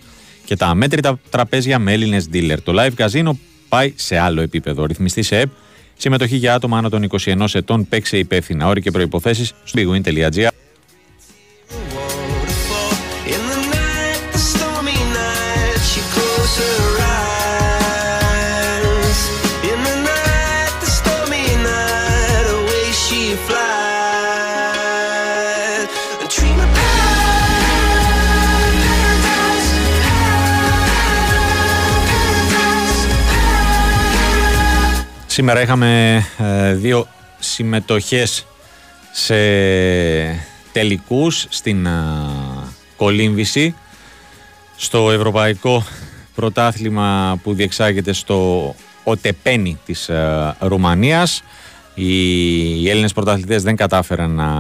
και τα αμέτρητα τραπέζια με Έλληνες dealer. Το live casino πάει σε άλλο επίπεδο. Ρυθμιστή σε ΕΠ. Συμμετοχή για άτομα άνω των είκοσι ενός ετών. Παίξε υπεύθυνα. Όροι και προϋποθέσεις στο bwin.gr. Σήμερα είχαμε ε, δύο συμμετοχές σε τελικούς στην ε, κολύμβηση στο ευρωπαϊκό πρωτάθλημα που διεξάγεται στο Οτεπένι της ε, Ρουμανίας. Οι, οι Έλληνες πρωταθλητές δεν κατάφεραν να,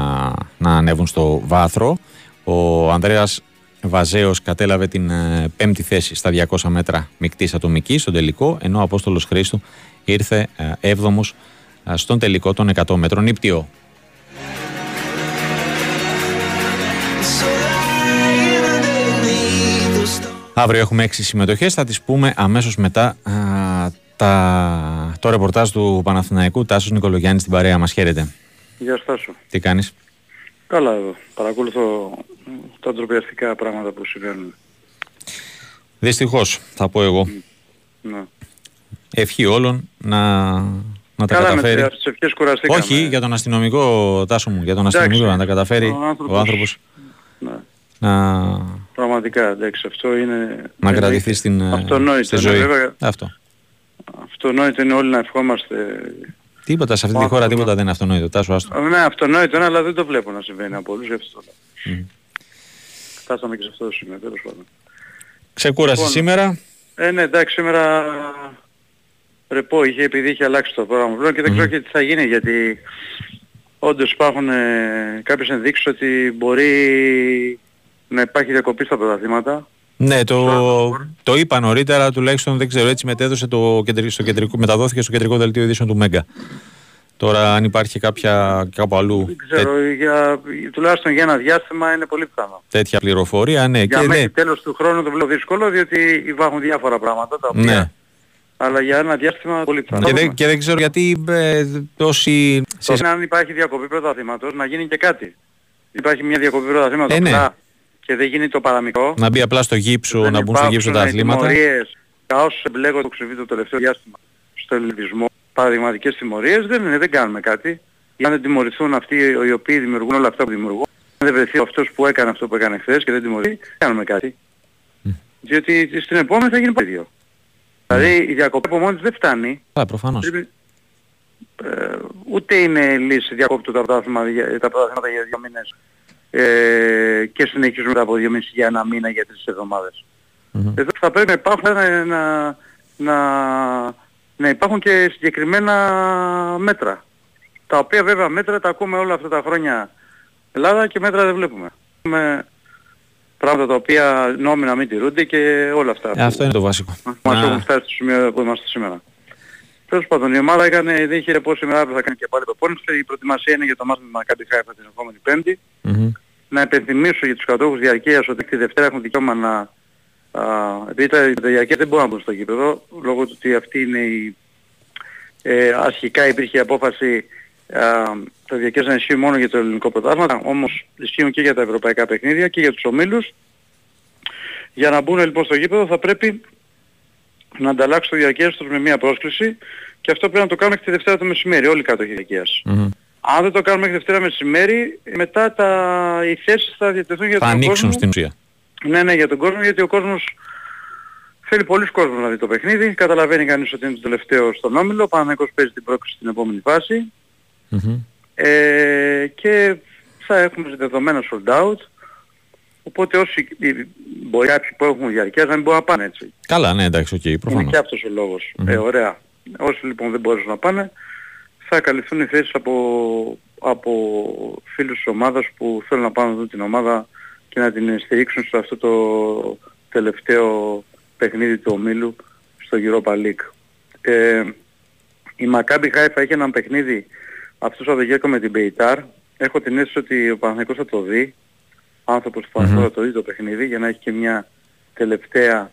να ανέβουν στο βάθρο. Ο Ανδρέας Βαζέος κατέλαβε την ε, πέμπτη θέση στα διακόσια μέτρα μικτής ατομικής στον τελικό, ενώ ο Απόστολος Χρήστου ήρθε έβδομος στον τελικό των εκατό μέτρων ύπτιο. Αύριο έχουμε έξι συμμετοχές, θα τις πούμε αμέσως μετά α, τα, το ρεπορτάζ του Παναθηναϊκού. Τάσος Νικολοπουλος στην παρέα μας, χαίρετε. Γεια σας Τάσο. Τι κάνεις? Καλά εδώ, παρακολουθώ τα ντροπιαστικά πράγματα που συμβαίνουν. Δυστυχώς, θα πω εγώ. Ναι. Ευχή όλων να, να τα καταφέρει. Με Όχι, για τον αστυνομικό, Τάσο μου, για τον εντάξει, αστυνομικό να τα καταφέρει ο άνθρωπος. Ο άνθρωπος ναι. να... Πραγματικά, εντάξει, αυτό είναι... Να κρατηθεί στην, στην ζωή. Βέβαια, αυτό. Αυτονόητο είναι όλοι να ευχόμαστε... Τίποτα σε αυτή τη χώρα, τίποτα δεν είναι αυτονόητο. Τάσο, άστο. Ναι, αυτονόητο είναι, αλλά δεν το βλέπω να συμβαίνει από όλους. Φτάσαμε και σε αυτό το σημείο, τέλος πάντων. Ξεκούρασε σήμερα. Ε, ναι, εντάξει, σήμερα ρεπό είχε, επειδή είχε αλλάξει το πρόγραμμα και δεν ξέρω και τι θα γίνει, γιατί όντως υπάρχουν ε, κάποιες ενδείξεις ότι μπορεί να υπάρχει διακοπή στα πρωταθλήματα. Ναι, το, το είπα νωρίτερα, τουλάχιστον δεν ξέρω, έτσι μετέδωσε το στο κεντρικό, μεταδόθηκε στο κεντρικό δελτίο ειδήσεων του Μέγκα. Τώρα αν υπάρχει κάποια κάπου αλλού... Δεν ξέρω, τέ... για, τουλάχιστον για ένα διάστημα είναι πολύ πιθανό. Τέτοια πληροφορία, ναι. Για και μέχρι ναι. τέλος του χρόνου το βλέπω δύσκολο, διότι υπάρχουν διάφορα πράγματα τα οποία... Ναι. Αλλά για ένα διάστημα πολύ πιθανό. Και, δε, και δεν ξέρω γιατί ε, τόσοι... Τώρα συ... αν υπάρχει διακοπή πρωταθλήματος να γίνει και κάτι. Υπάρχει μια διακοπή πρωταθλήματος ε, ναι. και δεν γίνει το παραμικρό. Να μπει απλά στο γύψο, να μπουν στο γύψο τα αθλήματα. Για όσους εμπλέκονται το τελευταίο διάστημα στο ελληνισμό. Παραδειγματικές τιμωρίες δεν είναι, δεν κάνουμε κάτι. Αν δεν τιμωρηθούν αυτοί οι οποίοι δημιουργούν όλα αυτά που δημιουργούν, αν δεν βρεθεί αυτός που έκανε αυτό που έκανε χθες και δεν τιμωρηθεί, δεν κάνουμε κάτι. Mm. Διότι στην επόμενη θα γίνει πάλι δύο. Mm. Δηλαδή η διακοπή από μόνη της δεν φτάνει. Α, προφανώς. Ε, ούτε είναι λύση διακόπτου τα πρωτάθληματα για δύο μήνες ε, και συνεχίζουμε τα από δύο μήνες για ένα μήνα, για τρεις εβδομάδες. Mm-hmm. Εδώ θα πρέπει να υπάρχουν να... να, να να υπάρχουν και συγκεκριμένα μέτρα. Τα οποία βέβαια μέτρα τα ακούμε όλα αυτά τα χρόνια Ελλάδα και μέτρα δεν βλέπουμε. Έχουμε πράγματα τα οποία νόμιμα μην τηρούνται και όλα αυτά. Αυτό που... είναι το βασικό. Μας έχουν φτάσει στο σημείο που είμαστε σήμερα. Τέλος πάντων, η ομάδα έκανε, δεν είχε ρεπό σήμερα, θα κάνει και πάλι προπόνηση. Η προετοιμασία είναι για το μάθημα Μακάμπι Χάιφα την επόμενη Πέμπτη. Mm-hmm. Να υπενθυμίσω για τους κατόχους διαρκείας ότι τη Δευτέρα έχουν δικαίωμα να... Uh, επειδή τα διαρκεία δεν μπορούν να μπουν στο γήπεδο, λόγω του ότι αυτή είναι η... Ε, αρχικά υπήρχε η απόφαση uh, τα διαρκεία να ισχύουν μόνο για το ελληνικό πρωτάθλημα, όμως ισχύουν και για τα ευρωπαϊκά παιχνίδια και για τους ομίλους. Για να μπουν λοιπόν στο γήπεδο θα πρέπει να ανταλλάξουν το διαρκεία τους με μια πρόσκληση και αυτό πρέπει να το κάνουν μέχρι τη Δευτέρα το μεσημέρι, όλοι οι κάτοχοι διαρκείας. Mm-hmm. Αν δεν το κάνουν μέχρι τη Δευτέρα μεσημέρι, μετά τα... οι θέσεις θα διατεθούν για τον κόσμο. Θα ανοίξουν στην ουσία. Ναι, ναι, για τον κόσμο, γιατί ο κόσμος θέλει πολλούς κόσμος να δει το παιχνίδι. Καταλαβαίνει κανείς ότι είναι το τελευταίο στον όμιλο. Ο Παναθηναϊκός παίζει την πρόκληση στην επόμενη φάση. Mm-hmm. Ε, και θα έχουμε δεδομένα sold out. Οπότε όσοι μπορεί κάποιοι που έχουν διαρκείας να μην μπορούν να πάνε έτσι. Καλά, ναι, εντάξει, οκ, okay, προφανώς. Είναι και αυτός ο λόγος. Mm-hmm. Ε, ωραία. Όσοι λοιπόν δεν μπορούν να πάνε, θα καλυφθούν οι θέσεις από, από φίλους της ομάδας που θέλουν να πάνε να δουν την ομάδα και να την στηρίξουν σε αυτό το τελευταίο παιχνίδι του ομίλου στο Europa League. Ε, η Maccabi Haifa έχει ένα παιχνίδι αυτό το Σαββατοκύριακο με την Beitar. Έχω την αίσθηση ότι ο Παναθηναϊκός θα το δει, άνθρωπος του Παναθηναϊκού θα το δει το παιχνίδι, για να έχει και μια τελευταία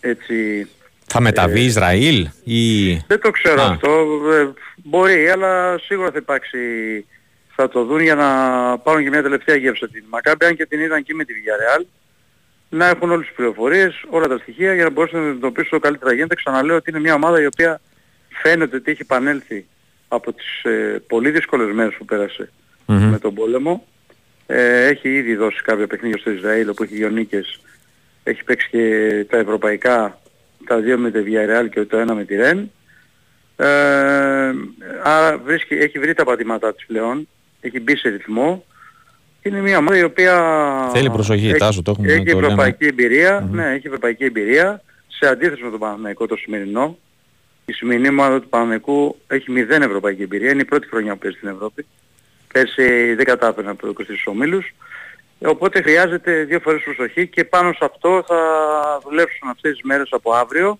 έτσι... Θα μεταβεί ε, Ισραήλ ή... Δεν το ξέρω Α. αυτό, ε, μπορεί, αλλά σίγουρα θα υπάρξει... Θα το δουν για να πάρουν και μια τελευταία γεύση την Μακάμπη, αν και την είδαν και με τη Villarreal, να έχουν όλες τις πληροφορίες, όλα τα στοιχεία για να μπορέσουν να αντιμετωπίσουν καλύτερα γίνεται. Ξαναλέω ότι είναι μια ομάδα η οποία φαίνεται ότι έχει επανέλθει από τις ε, πολύ δύσκολες μέρες που πέρασε mm-hmm. με τον πόλεμο. Ε, έχει ήδη δώσει κάποια παιχνίδια στο Ισραήλ όπου έχει δύο νίκες. Έχει παίξει και τα ευρωπαϊκά, τα δύο με τη Villarreal και το ένα με τη Ρεν. Ε, άρα βρίσκει, έχει βρει τα πατήματά της πλέον. Έχει μπει σε ρυθμό. Είναι μια ομάδα η οποία θέλει προσοχή, έχει, τάσου, το έχουμε, έχει το ευρωπαϊκή εμπειρία, mm-hmm. ναι, έχει ευρωπαϊκή εμπειρία, σε αντίθεση με τον Παναθηναϊκό το σημερινό. Η σημερινή ομάδα του Παναθηναϊκού έχει μηδέν ευρωπαϊκή εμπειρία, είναι η πρώτη χρονιά που παίζει στην Ευρώπη. Πέρσι δεν κατάφερε να προκριθεί στους ομίλους, οπότε χρειάζεται δύο φορές προσοχή και πάνω σε αυτό θα δουλέψουν αυτές τις μέρες από αύριο,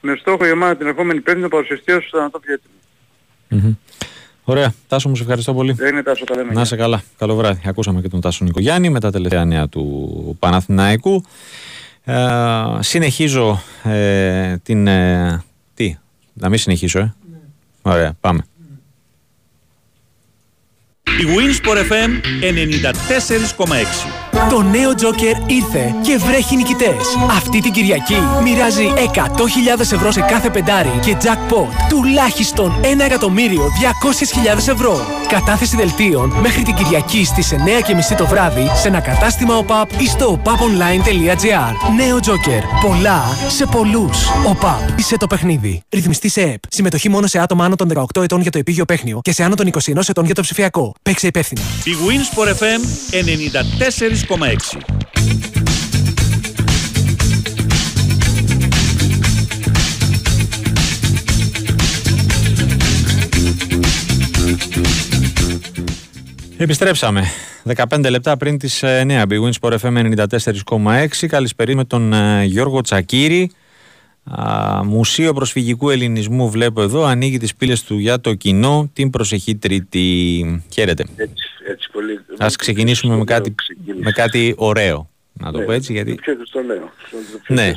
με στόχο η ομάδα την επόμενη Πέμπτη να παρουσιαστεί ως ανατόπια έτοιμη. Ωραία. Τάσο μου, σε ευχαριστώ πολύ. Δεν είναι Τάσο, τα λέμε. Να είσαι καλά. Καλό βράδυ. Ακούσαμε και τον Τάσο Νικογιάννη με τα τελευταία νέα του Παναθηναϊκού. Ε, συνεχίζω ε, την... Ε, τι, να μην συνεχίσω, ε. Ναι. Ωραία, πάμε. Η Wins for εφ εμ ενενήντα τέσσερα κόμμα έξι. Το νέο Τζόκερ ήρθε και βρέχει νικητές. Αυτή την Κυριακή μοιράζει εκατό χιλιάδες ευρώ σε κάθε πεντάρι και jackpot τουλάχιστον ένα εκατομμύριο διακόσιες χιλιάδες ευρώ. Κατάθεση δελτίων μέχρι την Κυριακή στις εννιά και μισή το βράδυ σε ένα κατάστημα ΟΠΑΠ ή στο ο παπ online τελεία τζι άρ. Νέο Τζόκερ. Πολλά σε πολλούς. ΟΠΑΠ. Είσαι το παιχνίδι. Ρυθμιστή σε ΕΠ. Συμμετοχή μόνο σε άτομα άνω των δεκαοκτώ ετών για το επίγειο παίχνιο και σε άνω των είκοσι ενός ετών για το ψηφιακό. Παίξε υπεύθυνα. Η Wins for εφ εμ ενενήντα τέσσερα κόμμα έξι. Επιστρέψαμε δεκαπέντε λεπτά πριν τις εννιά. bwin Sport εφ εμ ενενήντα τέσσερα κόμμα έξι. Καλησπέρα με τον Γιώργο Τσακύρη. Α, Μουσείο Προσφυγικού Ελληνισμού βλέπω εδώ. Ανοίγει τις πύλες του για το κοινό την προσεχή Τρίτη. Χαίρετε. Έτσι, έτσι πολύ. Ας ξεκινήσουμε με κάτι, με κάτι ωραίο. Να το ναι, πω έτσι γιατί... Πιο το λέω. Πιο ναι.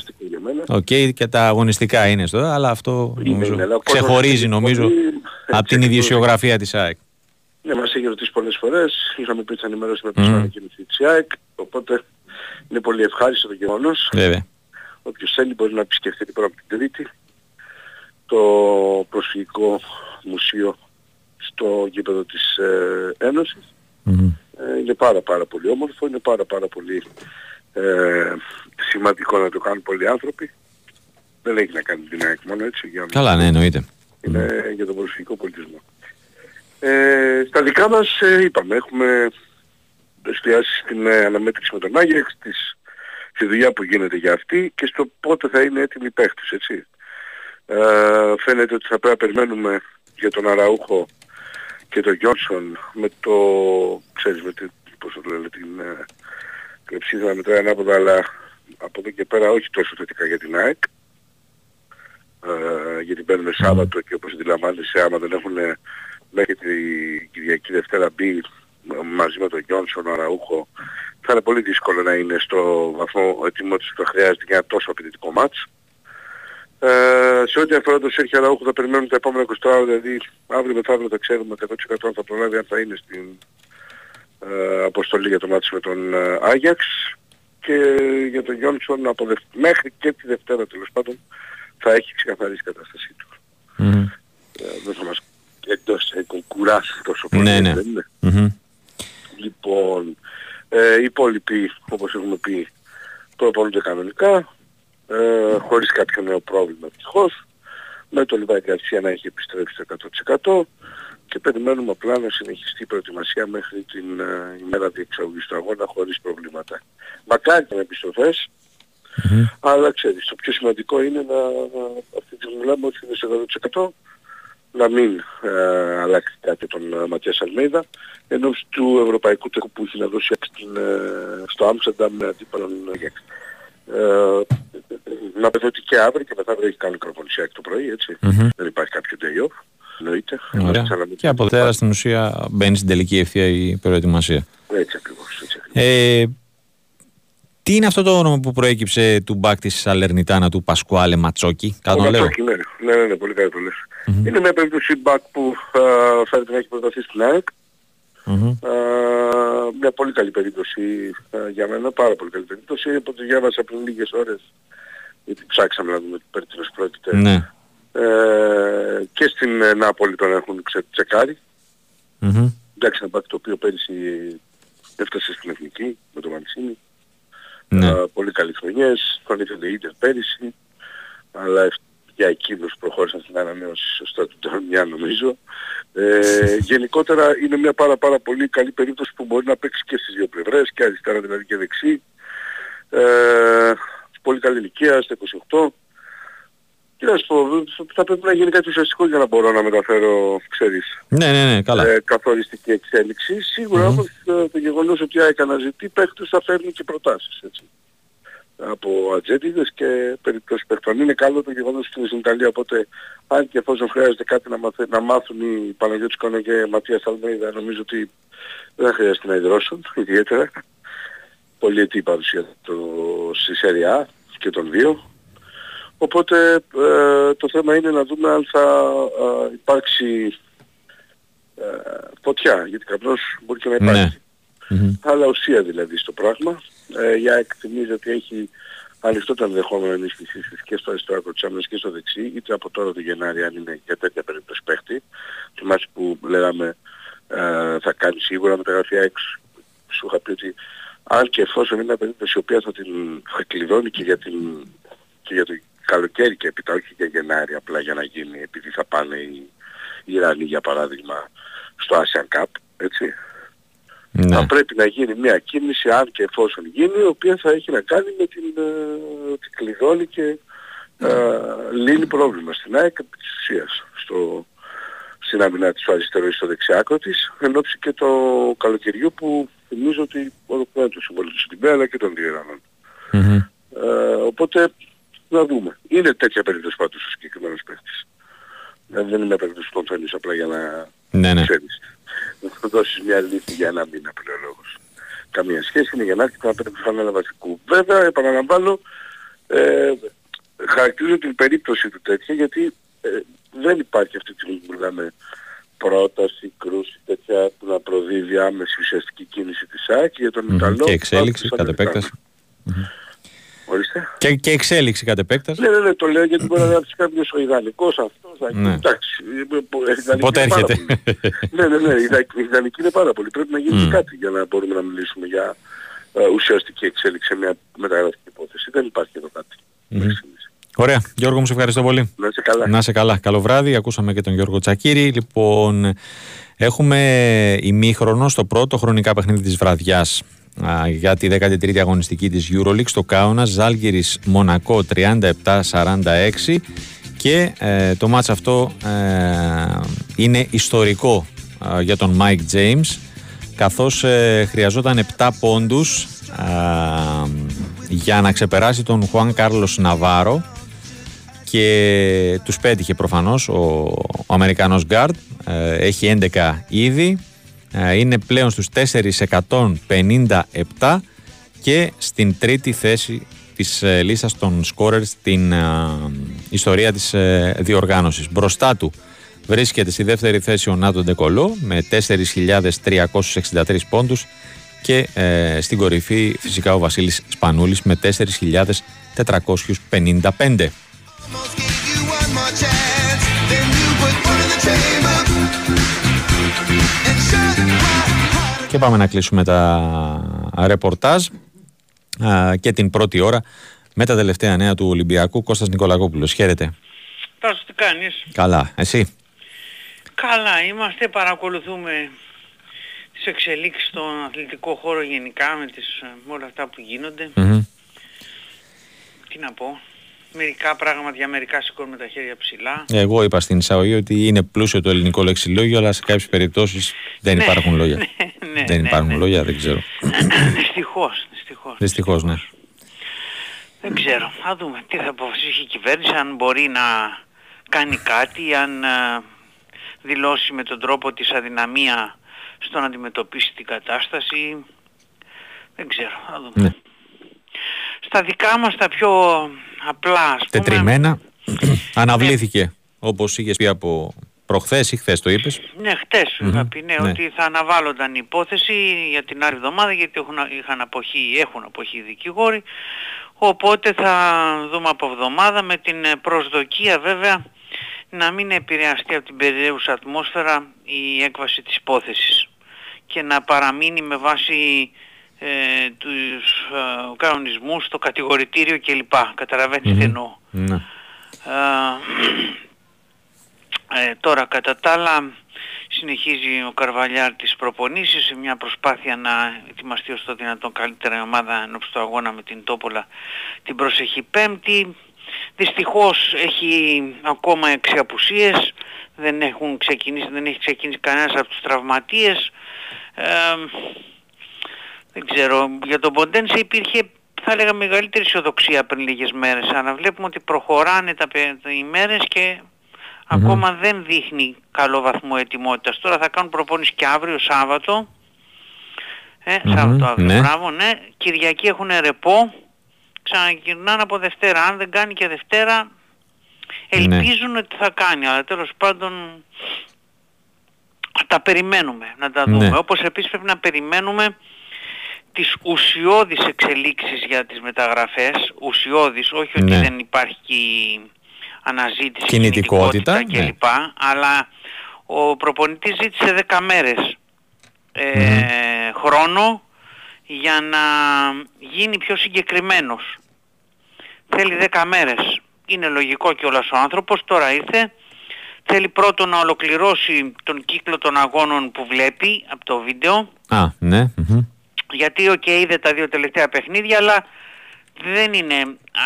Οκ, okay, και τα αγωνιστικά είναι στο, αλλά αυτό είναι, νομίζω, είναι, ξεχωρίζει νομίζω πολύ... από την ιδιοσιογραφία της ΑΕΚ. Ναι, μας έχει ρωτήσει πολλές φορές. Είχαμε πει τις ανημερώσεις με τις ανακοινωθεί της ΑΕΚ. Οπότε είναι πολύ ευχάριστο το γεγονός. Βέβαια. Όποιος θέλει μπορεί να επισκεφτεί την πρώτη Τρίτη το προσφυγικό μουσείο στο γήπεδο της ε, Ένωσης. Mm-hmm. Ε, είναι πάρα πάρα πολύ όμορφο, είναι πάρα πάρα πολύ ε, σημαντικό να το κάνουν πολλοί άνθρωποι. Δεν έχει να κάνει την ΑΕΚ μόνο έτσι. Για... Καλά, ναι, εννοείται. Είναι mm-hmm. για τον προσφυγικό πολιτισμό. Ε, στα δικά μας ε, είπαμε, έχουμε εστιάσει στην ε, αναμέτρηση με τον Άγιαξ, της στη δουλειά που γίνεται για αυτή και στο πότε θα είναι έτοιμοι οι παίχτες, έτσι. Ε, φαίνεται ότι θα πρέπει να περιμένουμε για τον Αραούχο και τον Γιόνσον με το, ξέρεις με την, πώς το λένε, την ε, κλεψίδα μετράει ανάποδα, αλλά από εδώ και πέρα όχι τόσο θετικά για την ΑΕΚ. Ε, γιατί παίρνουν Σάββατο και όπως αντιλαμβάνεσαι άμα δεν έχουν μέχρι την Κυριακή Δευτέρα μπει μαζί με τον Γιόνσον, ο Αραούχο, θα είναι πολύ δύσκολο να είναι στο βαθμό ετοιμότητας που θα χρειάζεται για ένα τόσο απαιτητικό μάτς. Ε, σε ό,τι αφορά το Σέρχιο Αραούχο θα περιμένουμε τα επόμενα είκοσι τέσσερα, δηλαδή αύριο μεθαύριο θα ξέρουμε το εκατό τοις εκατό αν θα προλάβει, αν θα είναι στην ε, αποστολή για το μάτς με τον ε, Άγιαξ και για τον Γιόνσον από δευ... μέχρι και τη Δευτέρα τέλος πάντων θα έχει ξεκαθαρίσει η κατάστασή του. Mm-hmm. Ε, δεν θα μας εντός, έχουν κουράσει τόσο πολύ. Ναι, ναι. Δεν είναι. Mm-hmm. Λοιπόν, ε, οι υπόλοιποι, όπως έχουμε πει, προπονούνται κανονικά, ε, χωρίς κάποιο νέο πρόβλημα ευτυχώς, με τον Λιβάη Γκαρσία να έχει επιστρέψει το εκατό τοις εκατό και περιμένουμε απλά να συνεχιστεί η προετοιμασία μέχρι την ε, ημέρα διεξαγωγής του αγώνα χωρίς προβλήματα. Μακάρι να επιστροφές, mm-hmm. αλλά ξέρεις, το πιο σημαντικό είναι να, να αυτή τη μιλάμε ότι είναι στο εκατό τοις εκατό, να μην ε, αλλάξει κάτι τον ε, Ματιάς Αλμέιδα, ενώ του ευρωπαϊκού τέχου που είχε να δώσει στην, ε, στο Άμστερνταμ με αντίπαλον Άγιαξ. Ε, να πεθώ ότι και αύριο και μεθαύριο έχει κάνει κροπονησία το πρωί, έτσι. Mm-hmm. Δεν υπάρχει κάποιο day off, εννοείται. Και από τέρα στην ουσία μπαίνει στην τελική ευθεία η προετοιμασία. Έτσι ακριβώς. Έτσι ακριβώς. Ε, τι είναι αυτό το όνομα που προέκυψε του μπακ της Σαλερνιτάνα του Πασκουάλε Ματσόκι, κάτω να λέω. Ναι, ναι, ναι, ναι, πολύ καλό το λες. Mm-hmm. Είναι μια περίπτωση μπακ που φαίνεται να έχει προταθεί στην ΑΕΚ. Mm-hmm. Μια πολύ καλή περίπτωση α, για μένα, πάρα πολύ καλή περίπτωση. Από το διάβασα πριν λίγες ώρες, γιατί ψάξαμε να δούμε περί τίνος πρόκειται. Mm-hmm. Ε, και στην ε, Νάπολη τον έχουν ξε, τσεκάρει. Mm-hmm. Εντάξει, ένα μπακ το οποίο πέρυσι έφτασε στην Εθνική με τον Μαντσίνη. Ναι. Uh, πολύ καλές χρονιές, τον ήθελε ήδη πέρυσι, αλλά για εκείνους προχώρησαν στην ανανέωση σωστά του Ταμιά νομίζω. Ε, γενικότερα είναι μια πάρα πάρα πολύ καλή περίπτωση που μπορεί να παίξει και στις δύο πλευρές, και αριστερά δηλαδή και δεξί. Ε, πολύ καλή ηλικία, στα είκοσι οκτώ. Και να σου πω, θα πρέπει να γίνει κάτι ουσιαστικό για να μπορώ να μεταφέρω, ξέρεις, ναι, ναι, ναι, καλά. Ε, καθοριστική εξέλιξη. Σίγουρα mm-hmm. όμως το γεγονός ότι έκανα ζητή παίχτες θα φέρνει και προτάσεις, έτσι. Από ατζέντιδες και περιπτώσεις παίχτων. Είναι καλό το γεγονός ότι είναι στην Ιταλία, οπότε αν και εφόσον χρειάζεται κάτι να, μαθε, να μάθουν οι Παναγιώτης Κόνα και Ματίας Αλμέιδα, νομίζω ότι δεν χρειάζεται να ιδρώσουν ιδιαίτερα. Πολυετή παρουσία το, στη Σέρια Α. και των δύο. Οπότε ε, το θέμα είναι να δούμε αν θα ε, υπάρξει ε, φωτιά, γιατί καπνός μπορεί και να υπάρξει. Ναι. Αλλά ουσία δηλαδή στο πράγμα. Ε, για εκτιμίζω ότι έχει ανοιχτό το ενδεχόμενο ενίσχυσης και στο αριστερό άκρο της άμυνας και στο δεξί, είτε από τώρα το Γενάρη, αν είναι για τέτοια περίπτωση παίχτη. Θυμάσαι που λέγαμε ε, θα κάνει σίγουρα μεταγραφή έξω. Σου είχα πει ότι αν και εφόσον είναι μια περίπτωση η οποία θα την θα κλειδώνει και για την και για το καλοκαίρι και επίτα, όχι για Γενάρη απλά για να γίνει, επειδή θα πάνε οι Ιρανοί για παράδειγμα στο Asian Cup, έτσι. Ναι. Θα πρέπει να γίνει μια κίνηση, αν και εφόσον γίνει, η οποία θα έχει να κάνει με την ότι κλειδώνει και ε, λύνει πρόβλημα στην ΑΕΚ επί της ουσίας, στο, στην αμυνά της, στο αριστερό ή στο δεξιάκρο της, εν ώψη και το καλοκαιριού που θυμίζω ότι ολοκληρώνει το συμβόλαιο του Σιντιμπέ αλλά και των δύο Ιρανών. Mm-hmm. Ε, οπότε να δούμε. Είναι τέτοια περίπτωση πάντως ο συγκεκριμένος παίκτης. Δηλαδή δεν είναι μια περίπτωση που τον φέρνεις απλά για να ναι, ναι. ξέρεις. Να θα δώσεις μια λύθη για ένα μήνα πλέον λόγος. Καμία σχέση είναι για να έρθει να πέτρεψε ένα βασικού. Βέβαια, επαναλαμβάνω, ε, χαρακτηρίζω την περίπτωση του τέτοια γιατί ε, δεν υπάρχει αυτή τη στιγμή που μιλάμε πρόταση, κρούση, τέτοια που να προδίδει άμεση ουσιαστική κίνηση της ΑΕΚ για τον mm-hmm. Ιταλό. Και εξέλιξη κατ' επέκταση. Και, και εξέλιξη κατ' επέκταση. Ναι, ναι, ναι, το λέω γιατί μπορεί να είναι κάποιος ο ιδανικός αυτός. Ναι. Εντάξει, πότε έρχεται. Ναι, ναι, ναι, η ιδανική είναι πάρα πολύ. Πρέπει να γίνει mm. κάτι για να μπορούμε να μιλήσουμε για ε, ουσιαστική εξέλιξη σε μια μεταγραφική υπόθεση. Δεν υπάρχει εδώ κάτι. Mm. Ωραία. Γιώργο μου, σε ευχαριστώ πολύ. Να είσαι καλά. Να είσαι καλά. Καλό βράδυ. Ακούσαμε και τον Γιώργο Τσακίρη. Λοιπόν, έχουμε ημίχρονο στο πρώτο χρονικά παιχνίδι της βραδιάς για τη δέκατη τρίτη αγωνιστική της EuroLeague στο Κάουνας, Ζάλγκιρις Μονακό τριάντα επτά σαράντα έξι και ε, το μάτς αυτό ε, είναι ιστορικό ε, για τον Mike James, καθώς ε, χρειαζόταν επτά πόντους ε, για να ξεπεράσει τον Χουάν Κάρλος Ναβάρο και τους πέτυχε προφανώς ο, ο Αμερικανός Guard, ε, έχει έντεκα ήδη. Είναι πλέον στους τέσσερις εκατόν πενήντα επτά και στην τρίτη θέση της λίστας των σκόρερ στην α, ιστορία της ε, διοργάνωσης. Μπροστά του βρίσκεται στη δεύτερη θέση ο Νάτο Ντεκολό με τέσσερις χιλιάδες τριακόσιους εξήντα τρεις πόντους και ε, στην κορυφή φυσικά ο Βασίλης Σπανούλης με τέσσερις χιλιάδες τετρακόσιους πενήντα πέντε. Και πάμε να κλείσουμε τα ρεπορτάζ α, και την πρώτη ώρα με τα τελευταία νέα του Ολυμπιακού. Κώστας Νικολακόπουλος, χαίρετε. Τάσο, τι κάνεις? Καλά, εσύ? Καλά, είμαστε, παρακολουθούμε τις εξελίξεις στον αθλητικό χώρο γενικά με, τις, με όλα αυτά που γίνονται. Mm-hmm. Τι να πω, μερικά πράγματα για μερικά σηκώνουμε τα χέρια ψηλά. Εγώ είπα στην εισαγωγή ότι είναι πλούσιο το ελληνικό λεξιλόγιο, αλλά σε κάποιες περιπτώσεις δεν υπάρχουν λόγια. Ναι, ναι, δεν ναι, υπάρχουν ναι. λόγια, δεν ξέρω. Δυστυχώς, δυστυχώς. Δυστυχώς, ναι. Δεν ξέρω. Θα δούμε τι θα αποφασίσει η κυβέρνηση, αν μπορεί να κάνει κάτι, αν δηλώσει με τον τρόπο της αδυναμία στο να αντιμετωπίσει την κατάσταση. Δεν ξέρω, θα δούμε. Ναι. Στα δικά μας τα πιο απλά, ας πούμε, τετριμένα αναβλήθηκε, ναι. όπως είχες πει από προχθές ή χθες το είπες. Ναι, χθες mm-hmm. θα πει, ναι, ναι, ότι θα αναβάλλονταν η υπόθεση για την άλλη εβδομάδα, γιατί έχουν, είχαν αποχή, έχουν αποχή οι δικηγόροι, οπότε θα δούμε από εβδομάδα με την προσδοκία βέβαια να μην επηρεαστεί από την περιραίουσα ατμόσφαιρα η έκβαση της υπόθεσης και να παραμείνει με βάση ε, τους ε, κανονισμούς, το κατηγορητήριο κλπ. Καταλαβαίνεις mm-hmm. τι εννοώ. Mm-hmm. Ε, Ε, τώρα κατά τα άλλα συνεχίζει ο Καρβαλιάρ τις προπονήσεις σε μια προσπάθεια να ετοιμαστεί ως το δυνατόν καλύτερα η ομάδα ενώπιση του αγώνα με την Τόπολα την προσεχή Πέμπτη. Δυστυχώς έχει ακόμα έξι απουσίες, δεν έχουν ξεκινήσει, δεν έχει ξεκινήσει κανένας από τους τραυματίες. Ε, δεν ξέρω, για τον Ποντένσε υπήρχε, θα λέγαμε, μεγαλύτερη αισιοδοξία πριν λίγες μέρες, αλλά βλέπουμε ότι προχωράνε τα, οι μέρες και Mm-hmm. ακόμα δεν δείχνει καλό βαθμό ετοιμότητας. Τώρα θα κάνουν προπόνηση και αύριο Σάββατο. Ε, Σάββατο mm-hmm. αύριο, ναι. Μπράβο, ναι. Κυριακή έχουν ρεπό ξαναγυρνάνε από Δευτέρα. Αν δεν κάνει και Δευτέρα, ελπίζουν ναι. ότι θα κάνει. Αλλά τέλος πάντων τα περιμένουμε να τα δούμε. Ναι. Όπως επίσης πρέπει να περιμένουμε τις ουσιώδεις εξελίξεις για τις μεταγραφές. Ουσιώδεις, όχι ότι ναι. δεν υπάρχει αναζήτηση, κινητικότητα, κινητικότητα κλπ. Ναι. Αλλά ο προπονητής ζήτησε δέκα μέρες ε, mm-hmm. χρόνο για να γίνει πιο συγκεκριμένος. Θέλει δέκα μέρες. Είναι λογικό κιόλας ο άνθρωπος, τώρα ήρθε. Θέλει πρώτον να ολοκληρώσει τον κύκλο των αγώνων που βλέπει από το βίντεο. Α, ναι. Mm-hmm. Γιατί, οκ, okay, είδε τα δύο τελευταία παιχνίδια, αλλά δεν είναι,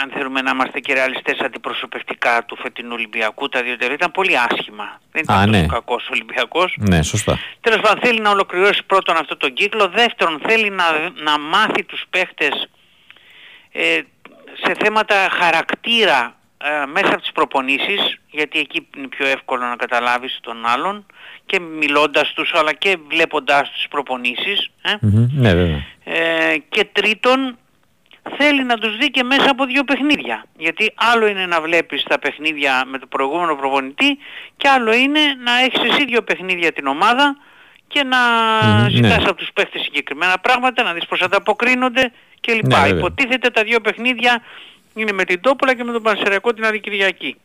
αν θέλουμε να είμαστε και ρεαλιστές, αντιπροσωπευτικά του φετινού Ολυμπιακού. Τα δύο τελευταία ήταν πολύ άσχημα. Δεν ήταν Α, τόσο ναι. κακός ο Ολυμπιακός. Ναι, σωστά. Τέλος πάντων, θέλει να ολοκληρώσει πρώτον αυτό τον κύκλο. Δεύτερον, θέλει να, να μάθει τους παίχτες ε, σε θέματα χαρακτήρα ε, μέσα από τις προπονήσεις, γιατί εκεί είναι πιο εύκολο να καταλάβεις τον άλλον, και μιλώντας τους αλλά και βλέποντάς τους προπονήσεις. Ε. Mm-hmm, ναι, βέβαια. Ε, και τρίτον, θέλει να τους δει και μέσα από δύο παιχνίδια. Γιατί άλλο είναι να βλέπεις τα παιχνίδια με τον προηγούμενο προπονητή και άλλο είναι να έχεις εσύ δύο παιχνίδια την ομάδα και να mm, ζητάς ναι. από τους παίχτες συγκεκριμένα πράγματα, να δεις πώς ανταποκρίνονται κλπ. Ναι, υποτίθεται τα δύο παιχνίδια είναι με την Τόπολα και με τον Πανσεραϊκό την άλλη Κυριακή.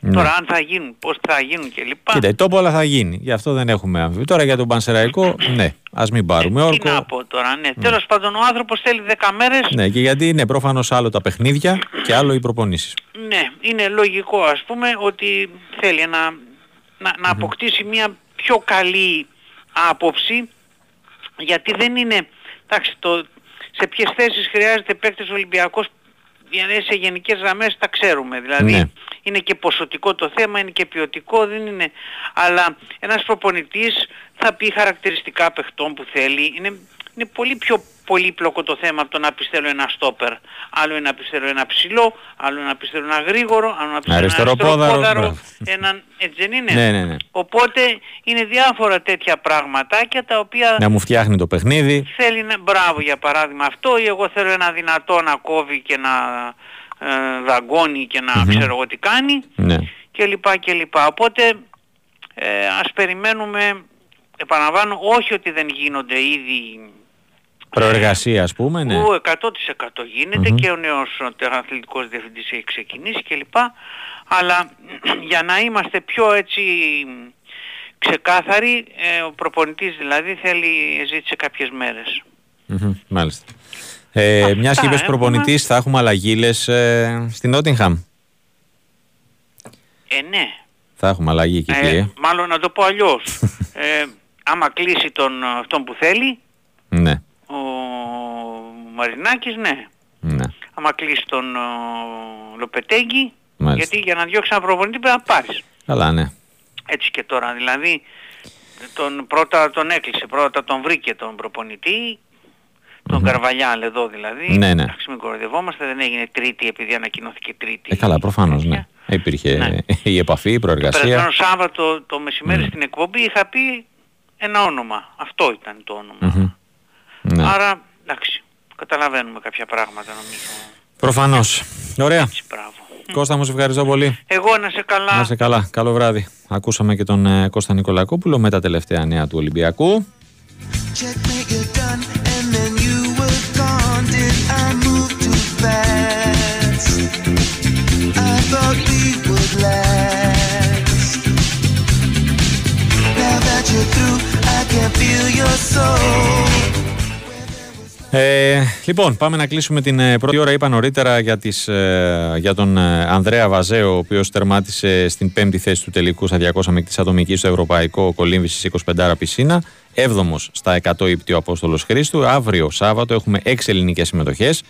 Ναι. Τώρα αν θα γίνουν, πώς θα γίνουν κλπ. Κοίτα, η Τόπολα θα γίνει, γι' αυτό δεν έχουμε αμφιβολία. Τώρα για τον Πανσεραϊκό, ναι, ας μην πάρουμε όρκο. Τι να πω τώρα, ναι. Mm. Τέλος πάντων, ο άνθρωπος θέλει δέκα μέρες. Ναι, και γιατί είναι πρόφανως άλλο τα παιχνίδια και άλλο οι προπονήσεις. Ναι, είναι λογικό ας πούμε ότι θέλει να, να, να αποκτήσει μια πιο καλή άποψη, γιατί δεν είναι, εντάξει, το, σε ποιες θέσεις χρειάζεται παίκτες Ολυμπιακός, σε γενικές γραμμές τα ξέρουμε, δηλαδή ναι. είναι και ποσοτικό το θέμα, είναι και ποιοτικό, δεν είναι, αλλά ένας προπονητής θα πει χαρακτηριστικά παιχτών που θέλει, είναι, είναι πολύ πιο πολύπλοκο το θέμα από το να πιστεύω ένα στόπερ, άλλο είναι να πιστεύω ένα ψηλό, άλλο είναι να πιστεύω ένα γρήγορο, άλλο να πιστεύω ένα πόδαρο, έναν, έτσι δεν είναι, ναι, ναι, ναι. οπότε είναι διάφορα τέτοια πραγματάκια τα οποία να μου φτιάχνει το παιχνίδι, θέλει να, μπράβο για παράδειγμα αυτό, ή εγώ θέλω ένα δυνατό να κόβει και να ε, δαγκώνει και να mm-hmm. ξέρω εγώ τι κάνει ναι. κλπ. κλπ. Οπότε ε, ας περιμένουμε, επαναλαμβάνω, όχι ότι δεν γίνονται ήδη προεργασία ας πούμε, ναι. Που εκατό τοις εκατό γίνεται mm-hmm. και ο νέος αθλητικός διευθυντής έχει ξεκινήσει κλπ. Αλλά για να είμαστε πιο έτσι ξεκάθαροι, ο προπονητής δηλαδή θέλει, ζήτησε κάποιες μέρες. Mm-hmm, μάλιστα. Ε, μιας και είπες προπονητής, θα έχουμε αλλαγή λες ε, στην Νότιγχαμ. Ε, ναι. Θα έχουμε αλλαγή εκεί. Ε, ε. Μάλλον να το πω αλλιώς. ε, άμα κλείσει τον, αυτόν που θέλει, ναι. ο Μαρινάκης, ναι. ναι. Άμα κλείσει τον ο, Λοπετέγκη, γιατί για να διώξει ένα προπονητή πρέπει να πάρεις. Καλά, ναι. Έτσι και τώρα, δηλαδή τον, πρώτα τον έκλεισε, πρώτα τον βρήκε τον προπονητή, τον mm-hmm. Καρβαλιάλ εδώ δηλαδή. Ναι, ναι. Εντάξει, μην κοροϊδευόμαστε, δεν έγινε Τρίτη επειδή ανακοινώθηκε Τρίτη. Ε, καλά, προφανώς, ναι. Υπήρχε ναι. η επαφή, η προεργασία. Περασμένο Σάββατο το μεσημέρι mm-hmm. στην εκπομπή είχα πει ένα όνομα. Αυτό ήταν το όνομα. Mm-hmm. Ναι. Άρα, εντάξει, καταλαβαίνουμε κάποια πράγματα νομίζω. Προφανώς. Ωραία. Έτσι, Κώστα μου, σε ευχαριστώ πολύ. Εγώ να σε καλά. Να σε καλά. Καλό βράδυ. Ακούσαμε και τον ε, Κώστα Νικολακόπουλο με τα τελευταία νέα του Ολυμπιακού. Ε, λοιπόν, πάμε να κλείσουμε την πρώτη ώρα. Είπα νωρίτερα για, τις, ε, για τον Ανδρέα Βαζέο, ο οποίος τερμάτισε στην πέμπτη θέση του τελικού στα διακόσια μικτής ατομικής στο Ευρωπαϊκό Κολύμβησης είκοσι πέντε Πισίνα, έβδομος στα εκατό ύπτη ο Απόστολος Χρήστου. Αύριο Σάββατο έχουμε έξι ελληνικές συμμετοχές.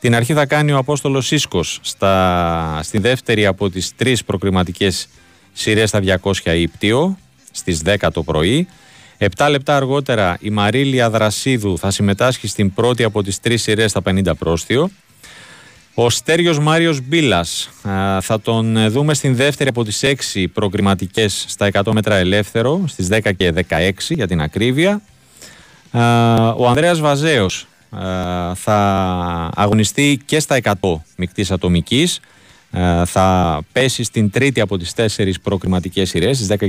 Την αρχή θα κάνει ο Απόστολος Σίσκος στα, στη δεύτερη από τις τρεις προκριματικές σειρές στα διακόσια ύπτιο στις δέκα το πρωί. Επτά λεπτά αργότερα η Μαρίλια Δρασίδου θα συμμετάσχει στην πρώτη από τις τρεις σειρές στα πενήντα πρόστιο. Ο Στέριος Μάριος Μπίλας θα τον δούμε στην δεύτερη από τις έξι προκριματικές στα εκατό μέτρα ελεύθερο, στις δέκα και δεκαέξι για την ακρίβεια. Ο Ανδρέας Βαζέος θα αγωνιστεί και στα εκατό μικτής ατομικής. Θα πέσει στην τρίτη από τις τέσσερις προκριματικές σειρές, στις δέκα